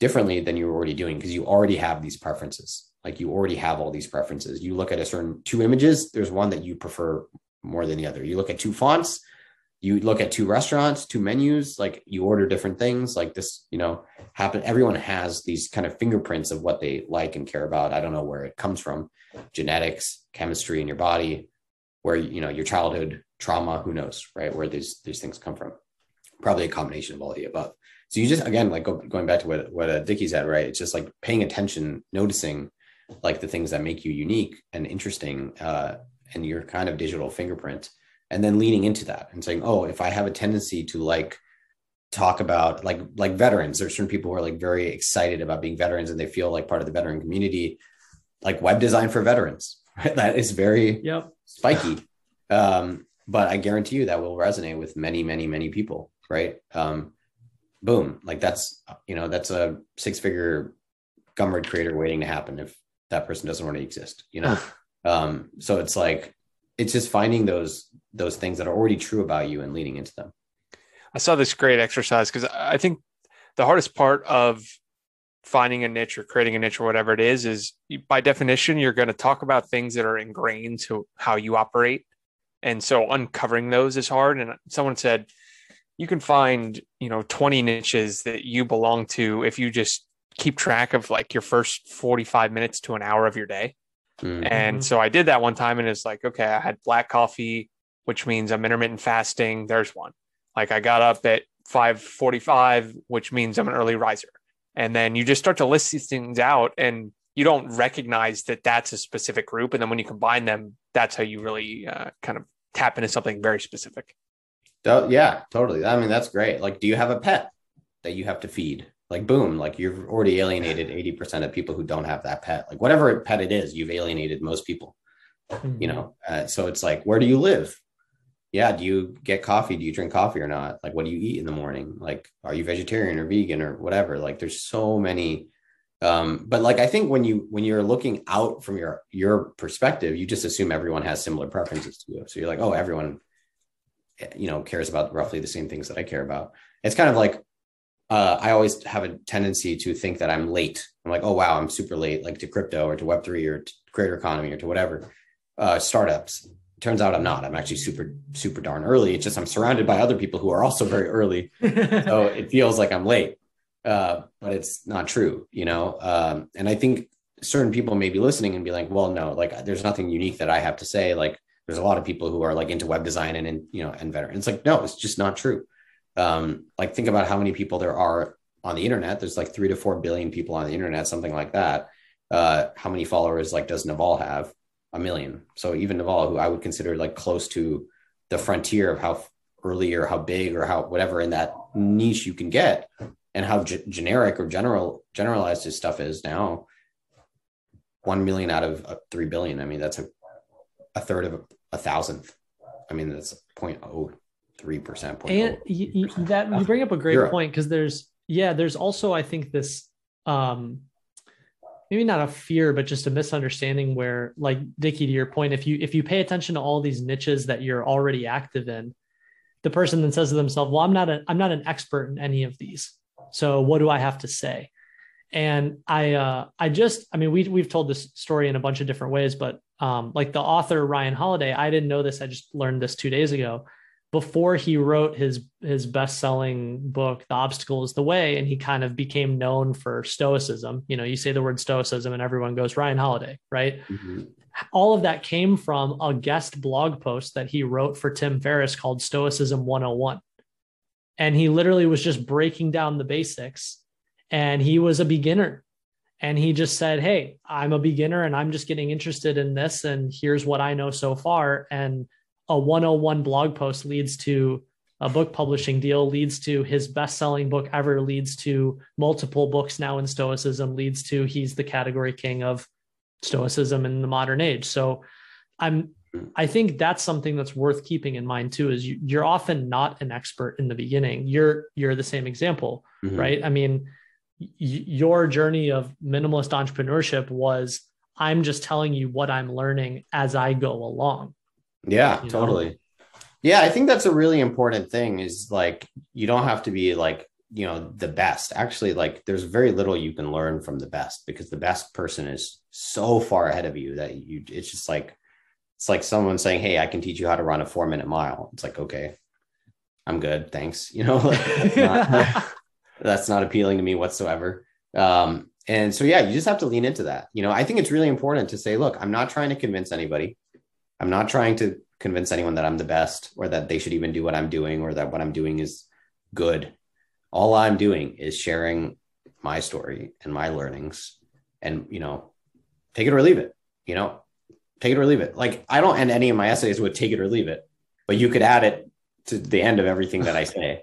differently than you're already doing because you already have these preferences. Like you already have all these preferences. You look at a certain two images, there's one that you prefer more than the other. You look at two fonts, you look at two restaurants, two menus, like you order different things like this, you know, happen. Everyone has these kind of fingerprints of what they like and care about. I don't know where it comes from, genetics, chemistry in your body, where, you know, your childhood trauma, who knows, right? Where these, these things come from, probably a combination of all of the above. So you just, again, like go, going back to what, what uh, Dickie said, right? It's just like paying attention, noticing like the things that make you unique and interesting uh, and your kind of digital fingerprint. And then leaning into that and saying, oh, if I have a tendency to like talk about like, like veterans, there's certain people who are like very excited about being veterans and they feel like part of the veteran community, like web design for veterans, right? That is very yep. spiky. Um, but I guarantee you that will resonate with many, many, many people, right? Um, boom. Like that's, you know, that's a six figure Gumroad creator waiting to happen if that person doesn't already exist, you know? um, so it's like, it's just finding those, those things that are already true about you and leaning into them. I saw this great exercise because I think the hardest part of finding a niche or creating a niche or whatever it is, is you, by definition, you're going to talk about things that are ingrained to how you operate. And so uncovering those is hard. And someone said, you can find, you know, twenty niches that you belong to if you just keep track of like your first forty-five minutes to an hour of your day. Mm-hmm. And so I did that one time and it's like, okay, I had black coffee, which means I'm intermittent fasting. There's one. Like I got up at five forty-five, which means I'm an early riser. And then you just start to list these things out and you don't recognize that that's a specific group. And then when you combine them, that's how you really uh, kind of tap into something very specific. Oh, yeah, totally. I mean, that's great. Like, do you have a pet that you have to feed? Like, boom, like you've already alienated eighty percent of people who don't have that pet. Like whatever pet it is, you've alienated most people, you know? Uh, so it's like, where do you live? Yeah. Do you get coffee? Do you drink coffee or not? Like, what do you eat in the morning? Like, are you vegetarian or vegan or whatever? Like, there's so many. Um, but like, I think when you, when you're looking out from your, your perspective, you just assume everyone has similar preferences to you. So you're like, oh, everyone, you know, cares about roughly the same things that I care about. It's kind of like, uh, I always have a tendency to think that I'm late. I'm like, oh, wow, I'm super late, like to crypto or to Web three or to creator economy or to whatever, uh, startups. Turns out I'm not. I'm actually super, super darn early. It's just I'm surrounded by other people who are also very early. So it feels like I'm late, uh, but it's not true, you know? Um, and I think certain people may be listening and be like, well, no, like there's nothing unique that I have to say. Like there's a lot of people who are like into web design and, and you know, and veterans. It's like, no, it's just not true. Um, like think about how many people there are on the internet. There's like three to four billion people on the internet, something like that. Uh, how many followers like does Naval have? A million. So even Naval, who I would consider like close to the frontier of how early or how big or how whatever in that niche you can get and how g- generic or general generalized his stuff is now, one million out of uh, three billion. I mean, that's a, a third of a, a thousandth. I mean, that's zero point zero three percent. zero point zero three percent. And you, you, that you bring up a great Europe. point. Cause there's, yeah, there's also, I think this, um, maybe not a fear, but just a misunderstanding where, like Dickie, to your point, if you if you pay attention to all these niches that you're already active in, the person then says to themselves, well, I'm not a, I'm not an expert in any of these. So what do I have to say? And I uh, I just, I mean, we, we've told this story in a bunch of different ways, but um, like the author, Ryan Holiday, I didn't know this. I just learned this two days ago. Before he wrote his his best-selling book, The Obstacle Is the Way, and he kind of became known for stoicism. You know, you say the word stoicism and everyone goes, Ryan Holiday, right? Mm-hmm. All of that came from a guest blog post that he wrote for Tim Ferriss called Stoicism one oh one. And he literally was just breaking down the basics, and he was a beginner. And he just said, hey, I'm a beginner and I'm just getting interested in this, and here's what I know so far. And a one oh one blog post leads to a book publishing deal, leads to his best-selling book ever, leads to multiple books now in Stoicism, leads to he's the category king of Stoicism in the modern age. So I'm, I think that's something that's worth keeping in mind too, is you, you're often not an expert in the beginning. You're, you're the same example, mm-hmm. right? I mean, y- your journey of minimalist entrepreneurship was, I'm just telling you what I'm learning as I go along. Yeah, you totally. Know? Yeah. I think that's a really important thing is like, you don't have to be like, you know, the best. Actually, like there's very little you can learn from the best because the best person is so far ahead of you that you, it's just like, it's like someone saying, hey, I can teach you how to run a four minute mile. It's like, okay, I'm good, thanks. You know, like, that's, not, that's not appealing to me whatsoever. Um, and so, yeah, you just have to lean into that. You know, I think it's really important to say, look, I'm not trying to convince anybody. I'm not trying to convince anyone that I'm the best or that they should even do what I'm doing or that what I'm doing is good. All I'm doing is sharing my story and my learnings and, you know, take it or leave it, you know, take it or leave it. Like, I don't end any of my essays with take it or leave it, but you could add it to the end of everything that I say,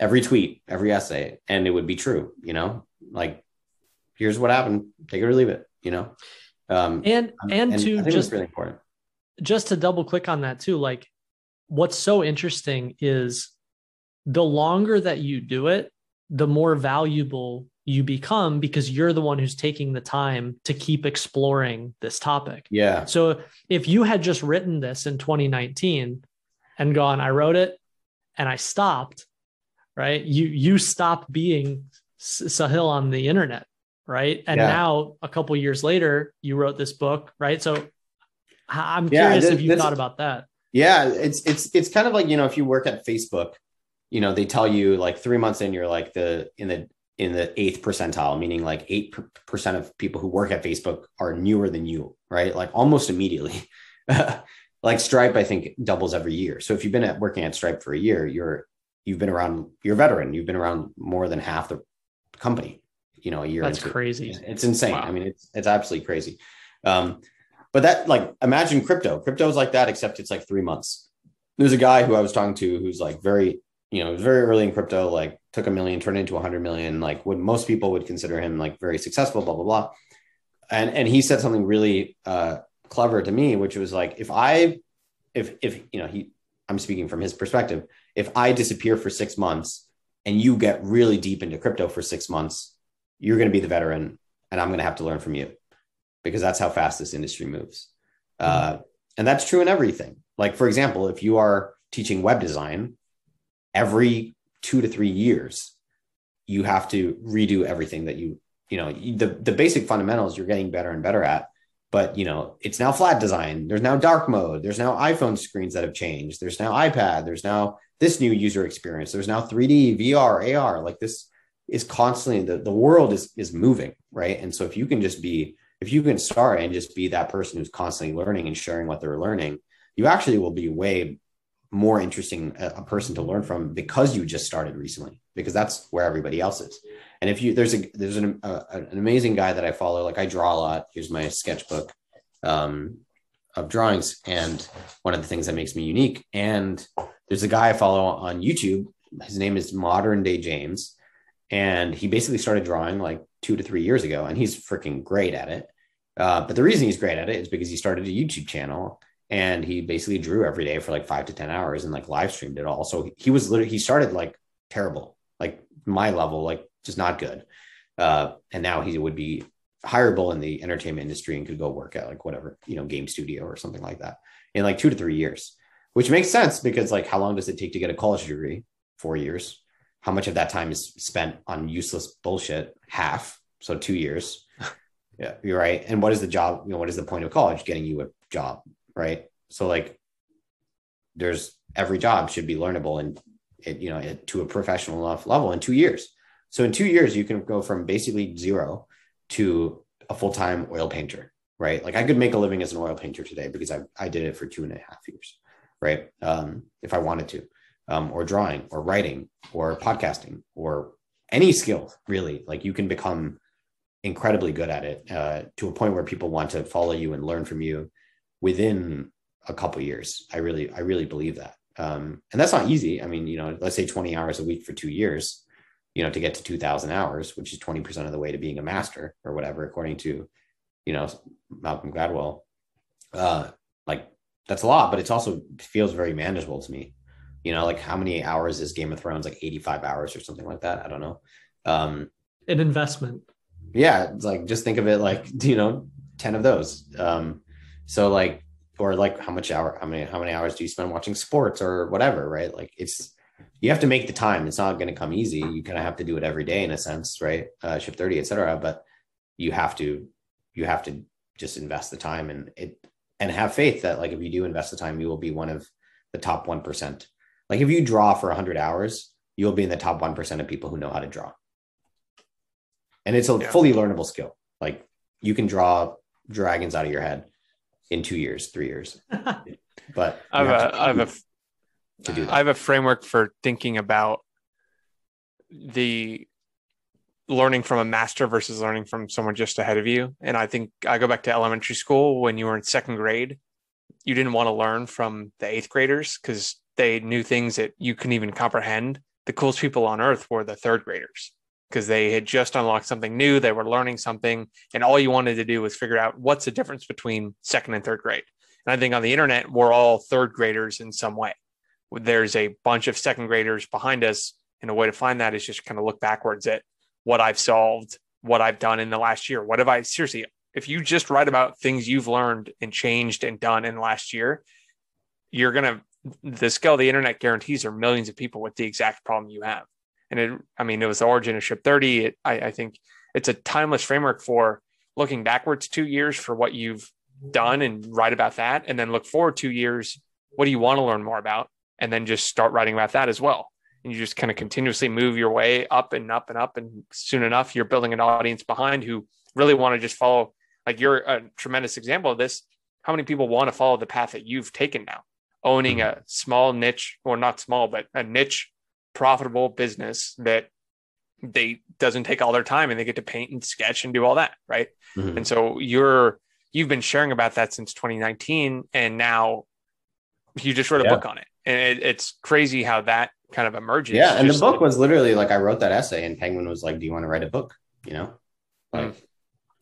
every tweet, every essay, and it would be true, you know, like, here's what happened, take it or leave it, you know? Um, and, and, and to just, really important. Just to double click on that too, like, what's so interesting is the longer that you do it, the more valuable you become, because you're the one who's taking the time to keep exploring this topic. Yeah. So if you had just written this in twenty nineteen and gone, I wrote it and I stopped, right? You, you stopped being Sahil on the internet, right? And yeah. now a couple of years later, you wrote this book, right? So I'm yeah, curious this, if you thought about that. Yeah. It's, it's, it's kind of like, you know, if you work at Facebook, you know, they tell you like three months in, you're like the, in the, in the eighth percentile, meaning like eight percent of people who work at Facebook are newer than you, right? Like almost immediately. Like Stripe, I think doubles every year. So if you've been at working at Stripe for a year, you're, you've been around, you're a veteran, you've been around more than half the company, you know, a year. That's into, crazy. It's, it's insane. Wow. I mean, it's, it's absolutely crazy. Um, but that, like, imagine crypto, crypto is like that, except it's like three months. There's a guy who I was talking to, who's like very, you know, it was very early in crypto, like took a million, turned into a hundred million, like what most people would consider him like very successful, blah, blah, blah. And, and he said something really uh, clever to me, which was like, if I, if, if, you know, he, I'm speaking from his perspective, if I disappear for six months and you get really deep into crypto for six months, you're going to be the veteran and I'm going to have to learn from you, because that's how fast this industry moves. Mm-hmm. Uh, and that's true in everything. Like, for example, if you are teaching web design, every two to three years, you have to redo everything that you, you know, the, the basic fundamentals you're getting better and better at, but, you know, it's now flat design. There's now dark mode. There's now iPhone screens that have changed. There's now iPad. There's now this new user experience. There's now three D, V R, A R, like this is constantly, the, the world is, is moving. Right. And so if you can just be, if you can start and just be that person who's constantly learning and sharing what they're learning, you actually will be way more interesting a person to learn from, because you just started recently, because that's where everybody else is. And if you, there's a, there's an, uh, an amazing guy that I follow. Like, I draw a lot. Here's my sketchbook um, of drawings. And one of the things that makes me unique. And there's a guy I follow on YouTube. His name is Modern Day James. And he basically started drawing like two to three years ago, and he's freaking great at it. Uh, but the reason he's great at it is because he started a YouTube channel. And he basically drew every day for like five to ten hours and like live streamed it all. So he was literally, he started like terrible, like my level, like just not good. Uh, and now he would be hireable in the entertainment industry and could go work at like whatever, you know, game studio or something like that in like two to three years, which makes sense because like, how long does it take to get a college degree? Four years. How much of that time is spent on useless bullshit? Half. So two years. Yeah. You're right. And what is the job? You know, what is the point of college? Getting you a job. Right. So like there's every job should be learnable and it, you know, it, to a professional enough level in two years. So in two years, you can go from basically zero to a full-time oil painter, right? Like I could make a living as an oil painter today because I, I did it for two and a half years. Right. Um, if I wanted to, um, or drawing or writing or podcasting or any skill really, like you can become incredibly good at it uh, to a point where people want to follow you and learn from you within a couple of years. I really, I really believe that. Um, and that's not easy. I mean, you know, let's say twenty hours a week for two years, you know, to get to two thousand hours, which is twenty percent of the way to being a master or whatever, according to, you know, Malcolm Gladwell, uh, like that's a lot, but it's also feels very manageable to me. You know, like how many hours is Game of Thrones, like eighty-five hours or something like that. I don't know. Um, an investment. Yeah. It's like, just think of it like, you know, ten of those, um, so like, or like how much hour, how many, how many hours do you spend watching sports or whatever, right? Like it's, you have to make the time. It's not going to come easy. You kind of have to do it every day in a sense, right? Uh, Ship thirty, et cetera. But you have to, you have to just invest the time and it, and have faith that like, if you do invest the time, you will be one of the top one percent Like if you draw for one hundred hours, you'll be in the top one percent of people who know how to draw. And it's a yeah. fully learnable skill. Like you can draw dragons out of your head in two years, three years. But I have, have, a, I, have a, to do that. I have a framework for thinking about the learning from a master versus learning from someone just ahead of you. And I think I go back to elementary school when you were in second grade, you didn't want to learn from the eighth graders because they knew things that you couldn't even comprehend. The coolest people on earth were the third graders because they had just unlocked something new. They were learning something. And all you wanted to do was figure out what's the difference between second and third grade. And I think on the internet, we're all third graders in some way. There's a bunch of second graders behind us. And a way to find that is just kind of look backwards at what I've solved, what I've done in the last year. What have I seriously, if you just write about things you've learned and changed and done in the last year, you're going to, the scale of the internet guarantees there are millions of people with the exact problem you have. And it, I mean, it was the origin of Ship thirty. It, I, I think it's a timeless framework for looking backwards two years for what you've done and write about that. And then look forward two years. What do you want to learn more about? And then just start writing about that as well. And you just kind of continuously move your way up and up and up. And soon enough, you're building an audience behind who really want to just follow. Like you're a tremendous example of this. How many people want to follow the path that you've taken now? Owning a small niche, or not small, but a niche profitable business that they doesn't take all their time and they get to paint and sketch and do all that. Right. Mm-hmm. And so you're, you've been sharing about that since twenty nineteen. And now you just wrote a yeah. book on it. And it, it's crazy how that kind of emerges. Yeah. And the book like, was literally like, I wrote that essay and Penguin was like, do you want to write a book? You know? Like,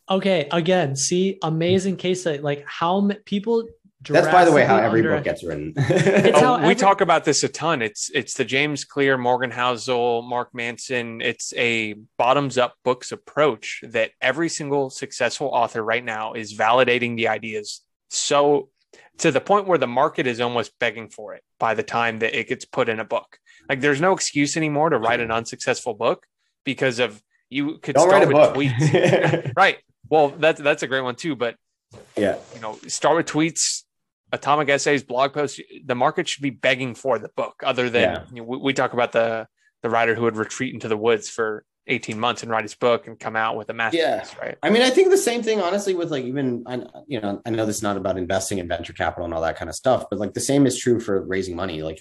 okay. Again, see, amazing case study. Like how m- people... That's by the way, how every under- book gets written. It's how every- we talk about this a ton. It's, it's the James Clear, Morgan Housel, Mark Manson. It's a bottoms up books approach that every single successful author right now is validating the ideas. So to the point where the market is almost begging for it by the time that it gets put in a book, like there's no excuse anymore to write an unsuccessful book because of you could Don't start write a with book. Tweets. Right. Well, that's, that's a great one too, but yeah, you know, start with tweets. Atomic essays, blog posts, the market should be begging for the book other than yeah. you know, we, we talk about the, the writer who would retreat into the woods for eighteen months and write his book and come out with a masterpiece, yeah. right? I mean, I think the same thing, honestly, with like even, I, you know, I know this is not about investing in venture capital and all that kind of stuff, but like the same is true for raising money. Like,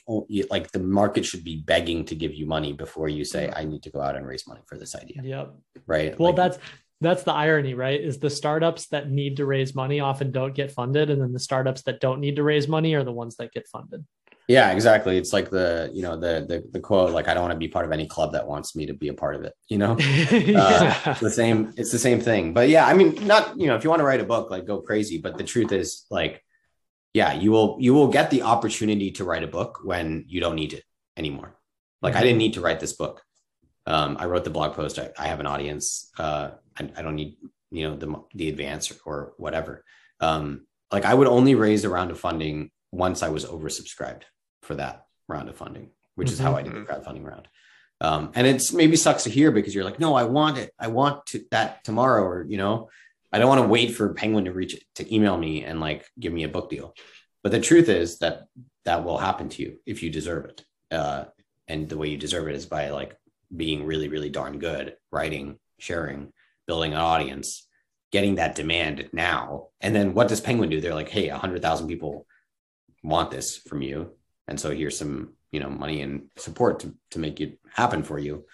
like the market should be begging to give you money before you say, I need to go out and raise money for this idea. Yep. Right. Well, like, that's, That's the irony, right? Is the startups that need to raise money often don't get funded. And then the startups that don't need to raise money are the ones that get funded. Yeah, exactly. It's like the, you know, the, the, the quote, like, I don't want to be part of any club that wants me to be a part of it. You know, yeah. uh, the same, it's the same thing, but yeah, I mean, not, you know, if you want to write a book, like go crazy, but the truth is like, yeah, you will, you will get the opportunity to write a book when you don't need it anymore. Like I didn't need to write this book. Um, I wrote the blog post. I, I have an audience, uh, I, I don't need, you know, the, the advance or, or whatever. Um, like I would only raise a round of funding once I was oversubscribed for that round of funding, which mm-hmm. is how I did the crowdfunding round. Um, and it's maybe sucks to hear because you're like, no, I want it. I want to, that tomorrow. Or, you know, I don't want to wait for Penguin to reach to email me and like, give me a book deal. But the truth is that that will happen to you if you deserve it. Uh, and the way you deserve it is by like being really, really darn good, writing, sharing, building an audience, getting that demand now. And then what does Penguin do? They're like, hey, a hundred thousand people want this from you. And so here's some, you know, money and support to, to make it happen for you.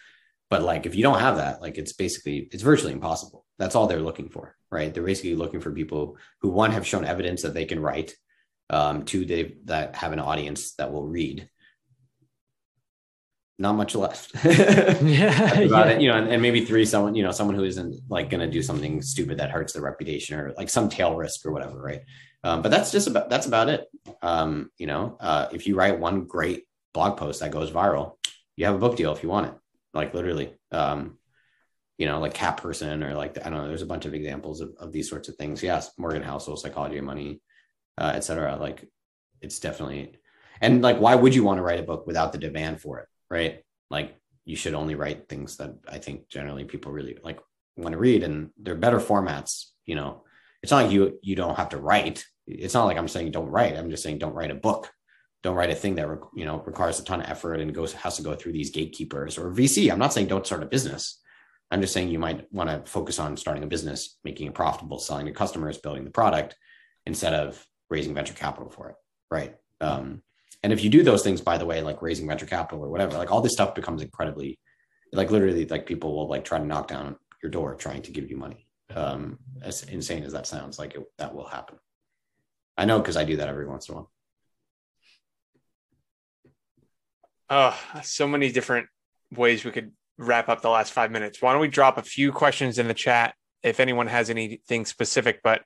But like, if you don't have that, like it's basically, it's virtually impossible. That's all they're looking for, right? They're basically looking for people who one have shown evidence that they can write, um, two, they that have an audience that will read. Not much left. yeah, about yeah. it, you know, and, and maybe three, someone, you know, someone who isn't like going to do something stupid that hurts their reputation or like some tail risk or whatever. Right. Um, but that's just about, that's about it. Um, you know, uh, if you write one great blog post that goes viral, you have a book deal if you want it, like literally, um, you know, like Cat Person or like, I don't know, there's a bunch of examples of, of these sorts of things. Yes. Morgan Housel, Psychology of Money, uh, et cetera. Like it's definitely, and like, why would you want to write a book without the demand for it? Right? Like you should only write things that I think generally people really like want to read, and they're better formats. You know, it's not like you, you don't have to write. It's not like I'm saying don't write. I'm just saying don't write a book. Don't write a thing that, you know, requires a ton of effort and goes, has to go through these gatekeepers. Or V C, I'm not saying don't start a business. I'm just saying you might want to focus on starting a business, making it profitable, selling to customers, building the product, instead of raising venture capital for it, right? Um, and if you do those things, by the way, like raising venture capital or whatever, like all this stuff becomes incredibly, like literally, like people will like try to knock down your door trying to give you money. Um, as insane as that sounds, like it, that will happen. I know, because I do that every once in a while. Oh, so many different ways we could wrap up the last five minutes. Why don't we drop a few questions in the chat if anyone has anything specific? But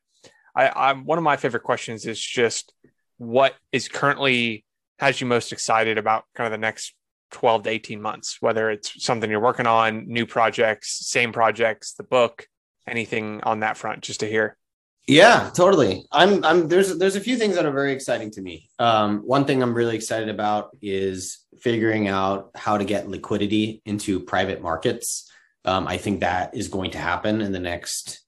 I, I'm one of my favorite questions is just what is currently has you most excited about kind of the next twelve to eighteen months, whether it's something you're working on, new projects, same projects, the book, anything on that front, just to hear. Yeah, totally. I'm, I'm, there's, there's a few things that are very exciting to me. Um, one thing I'm really excited about is figuring out how to get liquidity into private markets. Um, I think that is going to happen in the next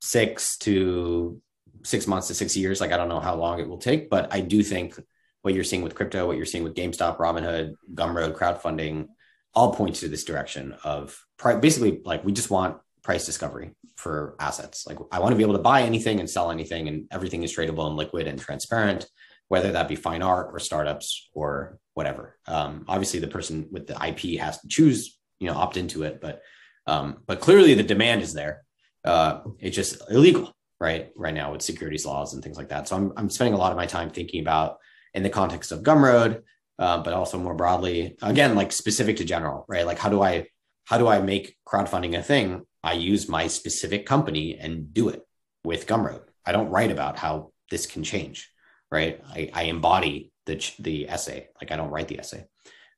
six to six months to six years. Like, I don't know how long it will take, but I do think what you're seeing with crypto, what you're seeing with GameStop, Robinhood, Gumroad, crowdfunding, all points to this direction of pri- basically like, we just want price discovery for assets. Like I want to be able to buy anything and sell anything, and everything is tradable and liquid and transparent, whether that be fine art or startups or whatever. Um, obviously the person with the I P has to choose, you know, opt into it, but, um, but clearly the demand is there. Uh, it's just illegal right right now with securities laws and things like that. So I'm, I'm spending a lot of my time thinking about in the context of Gumroad, uh, but also more broadly, again, like specific to general, right? Like how do I, how do I make crowdfunding a thing? I use my specific company and do it with Gumroad. I don't write about how this can change, right? I, I embody the, the essay. Like I don't write the essay.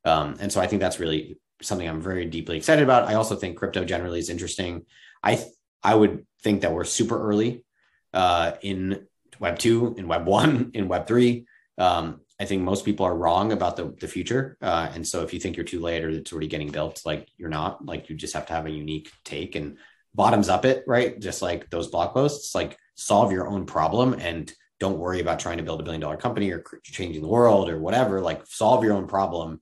Um, and so I think that's really something I'm very deeply excited about. I also think crypto generally is interesting. I, I would think that we're super early uh, in Web two, in Web one, in Web three. Um, I think most people are wrong about the, the future. Uh, and so if you think you're too late or it's already getting built, like you're not, like you just have to have a unique take and bottoms up it, right? Just like those blog posts, like solve your own problem and don't worry about trying to build a billion dollar company or changing the world or whatever, like solve your own problem,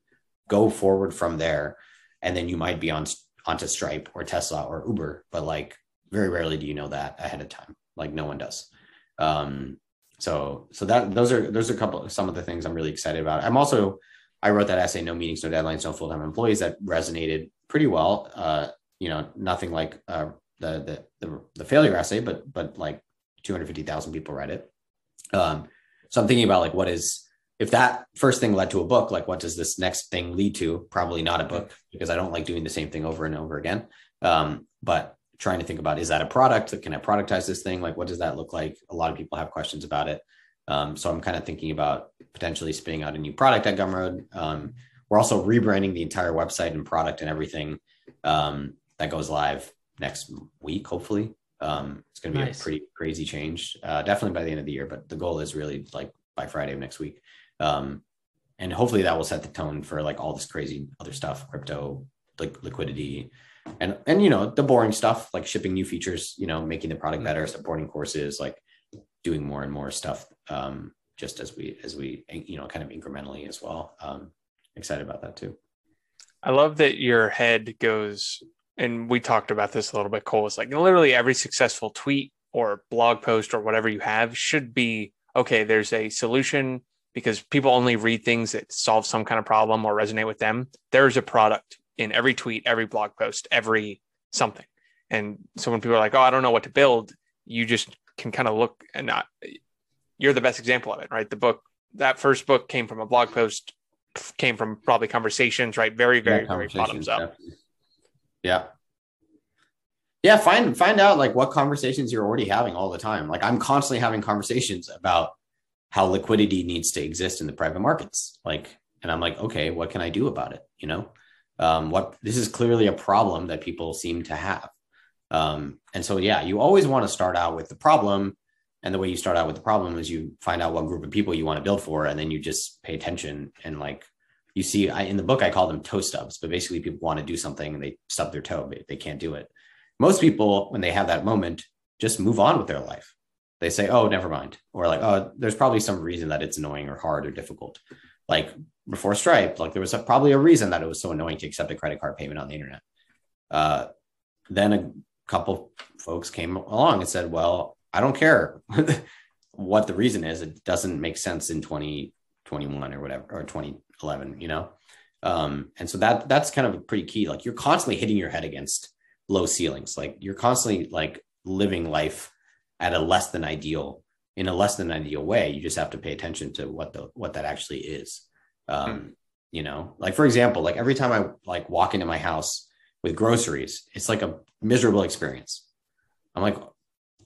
go forward from there. And then you might be on onto Stripe or Tesla or Uber, but like very rarely do you know that ahead of time. Like no one does. Um, So, so that those are those are a couple some of the things I'm really excited about. I'm also, I wrote that essay, No Meetings, No Deadlines, No Full Time Employees, that resonated pretty well. Uh, you know, nothing like uh, the, the the the failure essay, but but like two hundred fifty thousand people read it. Um, so I'm thinking about like what is if that first thing led to a book, like what does this next thing lead to? Probably not a book, because I don't like doing the same thing over and over again. Um, but trying to think about, is that a product? Can I productize this thing? Like, what does that look like? A lot of people have questions about it. Um, so I'm kind of thinking about potentially spinning out a new product at Gumroad. Um, we're also rebranding the entire website and product and everything um, that goes live next week, hopefully. Um, it's going to be nice. A pretty crazy change, uh, definitely by the end of the year, but the goal is really like by Friday of next week. Um, and hopefully that will set the tone for like all this crazy other stuff, crypto, like liquidity, And, and, you know, the boring stuff like shipping new features, you know, making the product better, supporting courses, like doing more and more stuff, um, just as we, as we, you know, kind of incrementally as well. Um, excited about that too. I love that your head goes, and we talked about this a little bit, Cole, it's like literally every successful tweet or blog post or whatever you have should be, okay, there's a solution, because people only read things that solve some kind of problem or resonate with them. There's a product in every tweet, every blog post, every something. And so when people are like, oh, I don't know what to build, you just can kind of look and not, you're the best example of it, right? The book, that first book came from a blog post, came from probably conversations, right? Very, very, yeah, very bottoms up. Yeah. Yeah. Find, find out like what conversations you're already having all the time. Like I'm constantly having conversations about how liquidity needs to exist in the private markets. Like, and I'm like, okay, what can I do about it? You know? Um, what this is clearly a problem that people seem to have. Um, and so, yeah, you always want to start out with the problem. And the way you start out with the problem is you find out what group of people you want to build for. And then you just pay attention. And like you see I, in the book, I call them toe stubs, but basically people want to do something and they stub their toe, they, they can't do it. Most people, when they have that moment, just move on with their life. they say, oh, never mind. Or like, oh, there's probably some reason that it's annoying or hard or difficult. Like before Stripe, like there was a, probably a reason that it was so annoying to accept a credit card payment on the internet. Uh, then a couple folks came along and said, well, I don't care what the reason is. It doesn't make sense in twenty twenty-one or whatever, or twenty eleven, you know? Um, and so that that's kind of pretty key. Like you're constantly hitting your head against low ceilings. Like you're constantly like living life at a less than ideal, in a less than ideal way. You just have to pay attention to what the, what that actually is. Um, mm. You know, like, for example, like every time I like walk into my house with groceries, it's like a miserable experience. I'm like,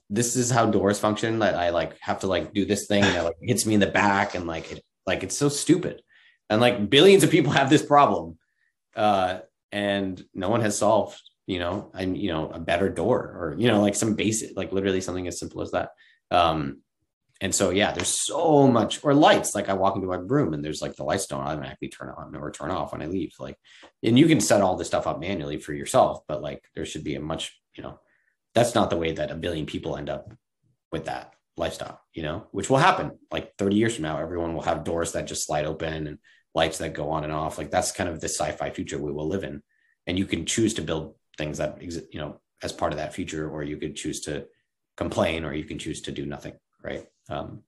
this is how doors function. That I like have to like do this thing and it like hits me in the back. And like, it, like, it's so stupid. And like billions of people have this problem uh, and no one has solved, you know, and, you know, a better door or, you know, like some basic, like literally something as simple as that. Um, and so, yeah, there's so much, or lights, like I walk into my room and there's like the lights don't automatically turn on or turn off when I leave. Like, and you can set all this stuff up manually for yourself, but like there should be a much, you know, that's not the way that a billion people end up with that lifestyle, you know, which will happen like thirty years from now. Everyone will have doors that just slide open and lights that go on and off. Like that's kind of the sci-fi future we will live in. And you can choose to build things that exist, you know, as part of that future, or you could choose to complain, or you can choose to do nothing. Right. Um,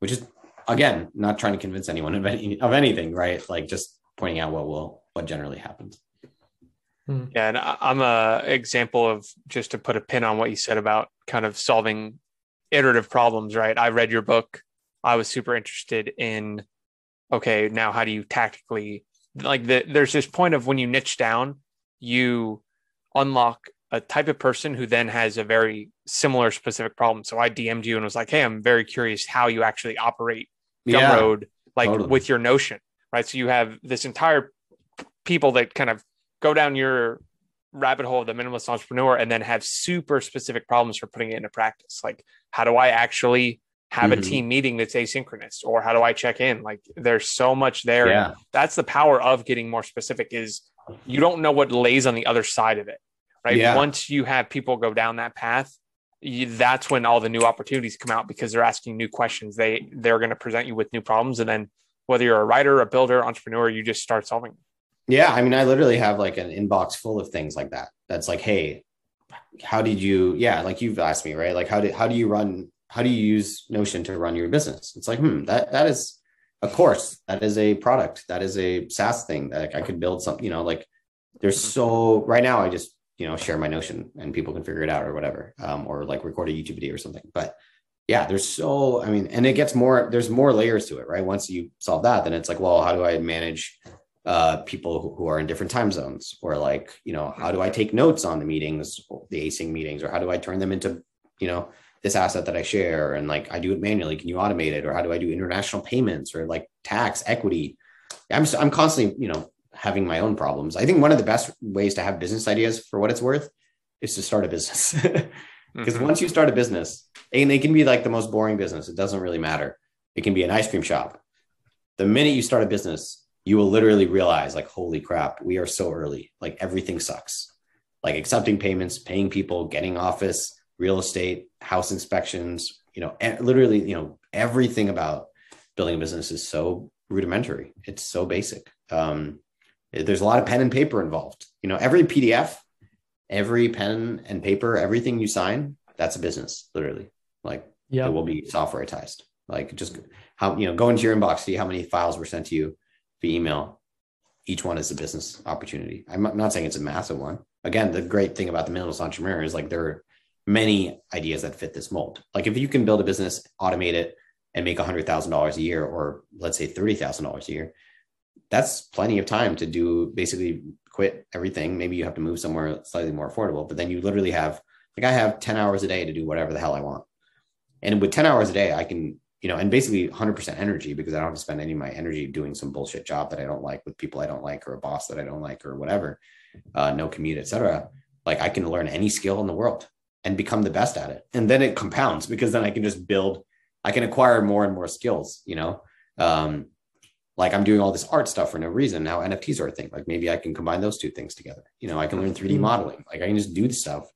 which is, again, not trying to convince anyone of, any, of anything, right? Like just pointing out what will, what generally happens. Yeah. And I'm a example of, just to put a pin on what you said about kind of solving iterative problems, right? I read your book. I was super interested in, okay, now how do you tactically, like the, there's this point of when you niche down, you unlock a type of person who then has a very similar specific problem. So I D M'd you and was like, hey, I'm very curious how you actually operate Gumroad, yeah, like totally. With your Notion, right? So you have this entire people that kind of go down your rabbit hole of the minimalist entrepreneur and then have super specific problems for putting it into practice. Like, how do I actually have mm-hmm. a team meeting that's asynchronous, or how do I check in? Like there's so much there. Yeah. That's the power of getting more specific, is you don't know what lays on the other side of it. Right. Yeah. Once you have people go down that path, you, that's when all the new opportunities come out, because they're asking new questions. They, they're going to present you with new problems. And then whether you're a writer, a builder, entrepreneur, you just start solving. Yeah. I mean, I literally have like an inbox full of things like that. That's like, hey, how did you, yeah. Like you've asked me, right? Like how did, how do you run, how do you use Notion to run your business? It's like, Hmm, that, that is a course. That is a product. That is a SaaS thing that like, I could build something, you know, like there's so right now I just, you know, share my Notion and people can figure it out or whatever, um, or like record a YouTube video or something. But yeah, there's so, I mean, and it gets more, there's more layers to it, right? Once you solve that, then it's like, well, how do I manage uh, people who are in different time zones? Or like, you know, how do I take notes on the meetings, the async meetings, or how do I turn them into, you know, this asset that I share? And like, I do it manually. Can you automate it? Or how do I do international payments or like tax equity? I'm I'm constantly, you know, having my own problems. I think one of the best ways to have business ideas, for what it's worth, is to start a business. Because mm-hmm. once you start a business, and it can be like the most boring business, it doesn't really matter. It can be an ice cream shop. The minute you start a business, you will literally realize like, holy crap, we are so early. Like everything sucks. Like accepting payments, paying people, getting office, real estate, house inspections, you know, literally, you know, everything about building a business is so rudimentary. It's so basic. Um, There's a lot of pen and paper involved. You know, every P D F, every pen and paper, everything you sign, that's a business, literally. Like yep. It will be softwareized. Like just how, you know, go into your inbox, see how many files were sent to you via email. Each one is a business opportunity. I'm not saying it's a massive one. Again, the great thing about the minimalist entrepreneur is like there are many ideas that fit this mold. Like if you can build a business, automate it, and make one hundred thousand dollars a year, or let's say thirty thousand dollars a year, that's plenty of time to do, basically quit everything. Maybe you have to move somewhere slightly more affordable, but then you literally have, like I have ten hours a day to do whatever the hell I want. And with ten hours a day, I can, you know, and basically one hundred percent energy, because I don't have to spend any of my energy doing some bullshit job that I don't like, with people I don't like, or a boss that I don't like, or whatever, uh, no commute, et cetera. Like I can learn any skill in the world and become the best at it. And then it compounds, because then I can just build, I can acquire more and more skills, you know? Um, Like I'm doing all this art stuff for no reason. Now N F Ts are a thing. Like maybe I can combine those two things together. You know, I can learn three D modeling. Like I can just do the stuff.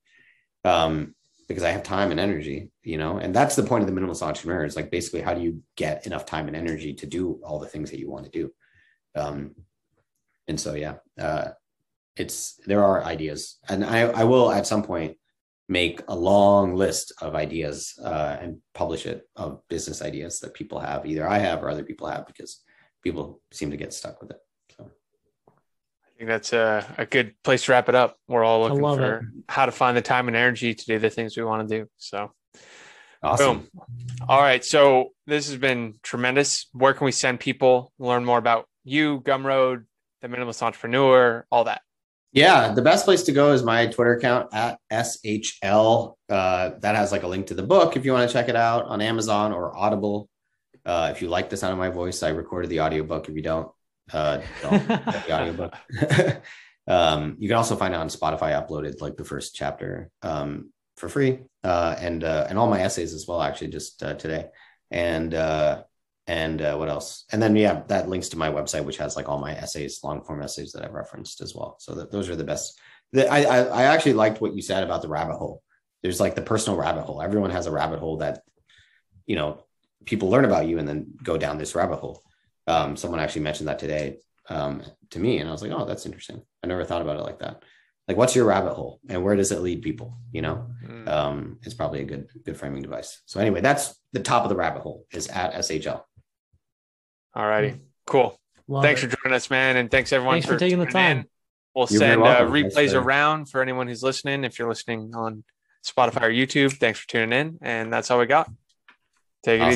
Um, because I have time and energy, you know, and that's the point of the minimalist entrepreneur is like, basically, how do you get enough time and energy to do all the things that you want to do? Um, and so, yeah, uh, it's, there are ideas, and I, I will at some point make a long list of ideas uh, and publish it, of business ideas that people have, either I have or other people have, because people seem to get stuck with it. So I think that's a, a good place to wrap it up. We're all looking for it. How to find the time and energy to do the things we want to do. So awesome. Boom. All right. So this has been tremendous. Where can we send people to learn more about you, Gumroad, the Minimalist Entrepreneur, all that? Yeah, the best place to go is my Twitter account at S H L. Uh, that has like a link to the book if you want to check it out on Amazon or Audible. Uh, if you like the sound of my voice, I recorded the audiobook. If you don't, uh, don't get the audiobook. um, you can also find it on Spotify. I uploaded like the first chapter um, for free, uh, and uh, and all my essays as well. Actually, just uh, today, and uh, and uh, what else? And then yeah, that links to my website, which has like all my essays, long form essays that I've referenced as well. So th- those are the best. The, I, I I actually liked what you said about the rabbit hole. There's like the personal rabbit hole. Everyone has a rabbit hole that, you know, people learn about you and then go down this rabbit hole. Um, someone actually mentioned that today um, to me. And I was like, oh, that's interesting. I never thought about it like that. Like, what's your rabbit hole and where does it lead people? You know, mm. um, it's probably a good, good framing device. So anyway, that's the top of the rabbit hole, is at S H L. All righty. Cool. Love thanks it. For joining us, man. And thanks everyone thanks for, for taking the time. In. We'll you're send uh, replays for... around for anyone who's listening. If you're listening on Spotify or YouTube, thanks for tuning in. And that's all we got. Take it awesome. Easy.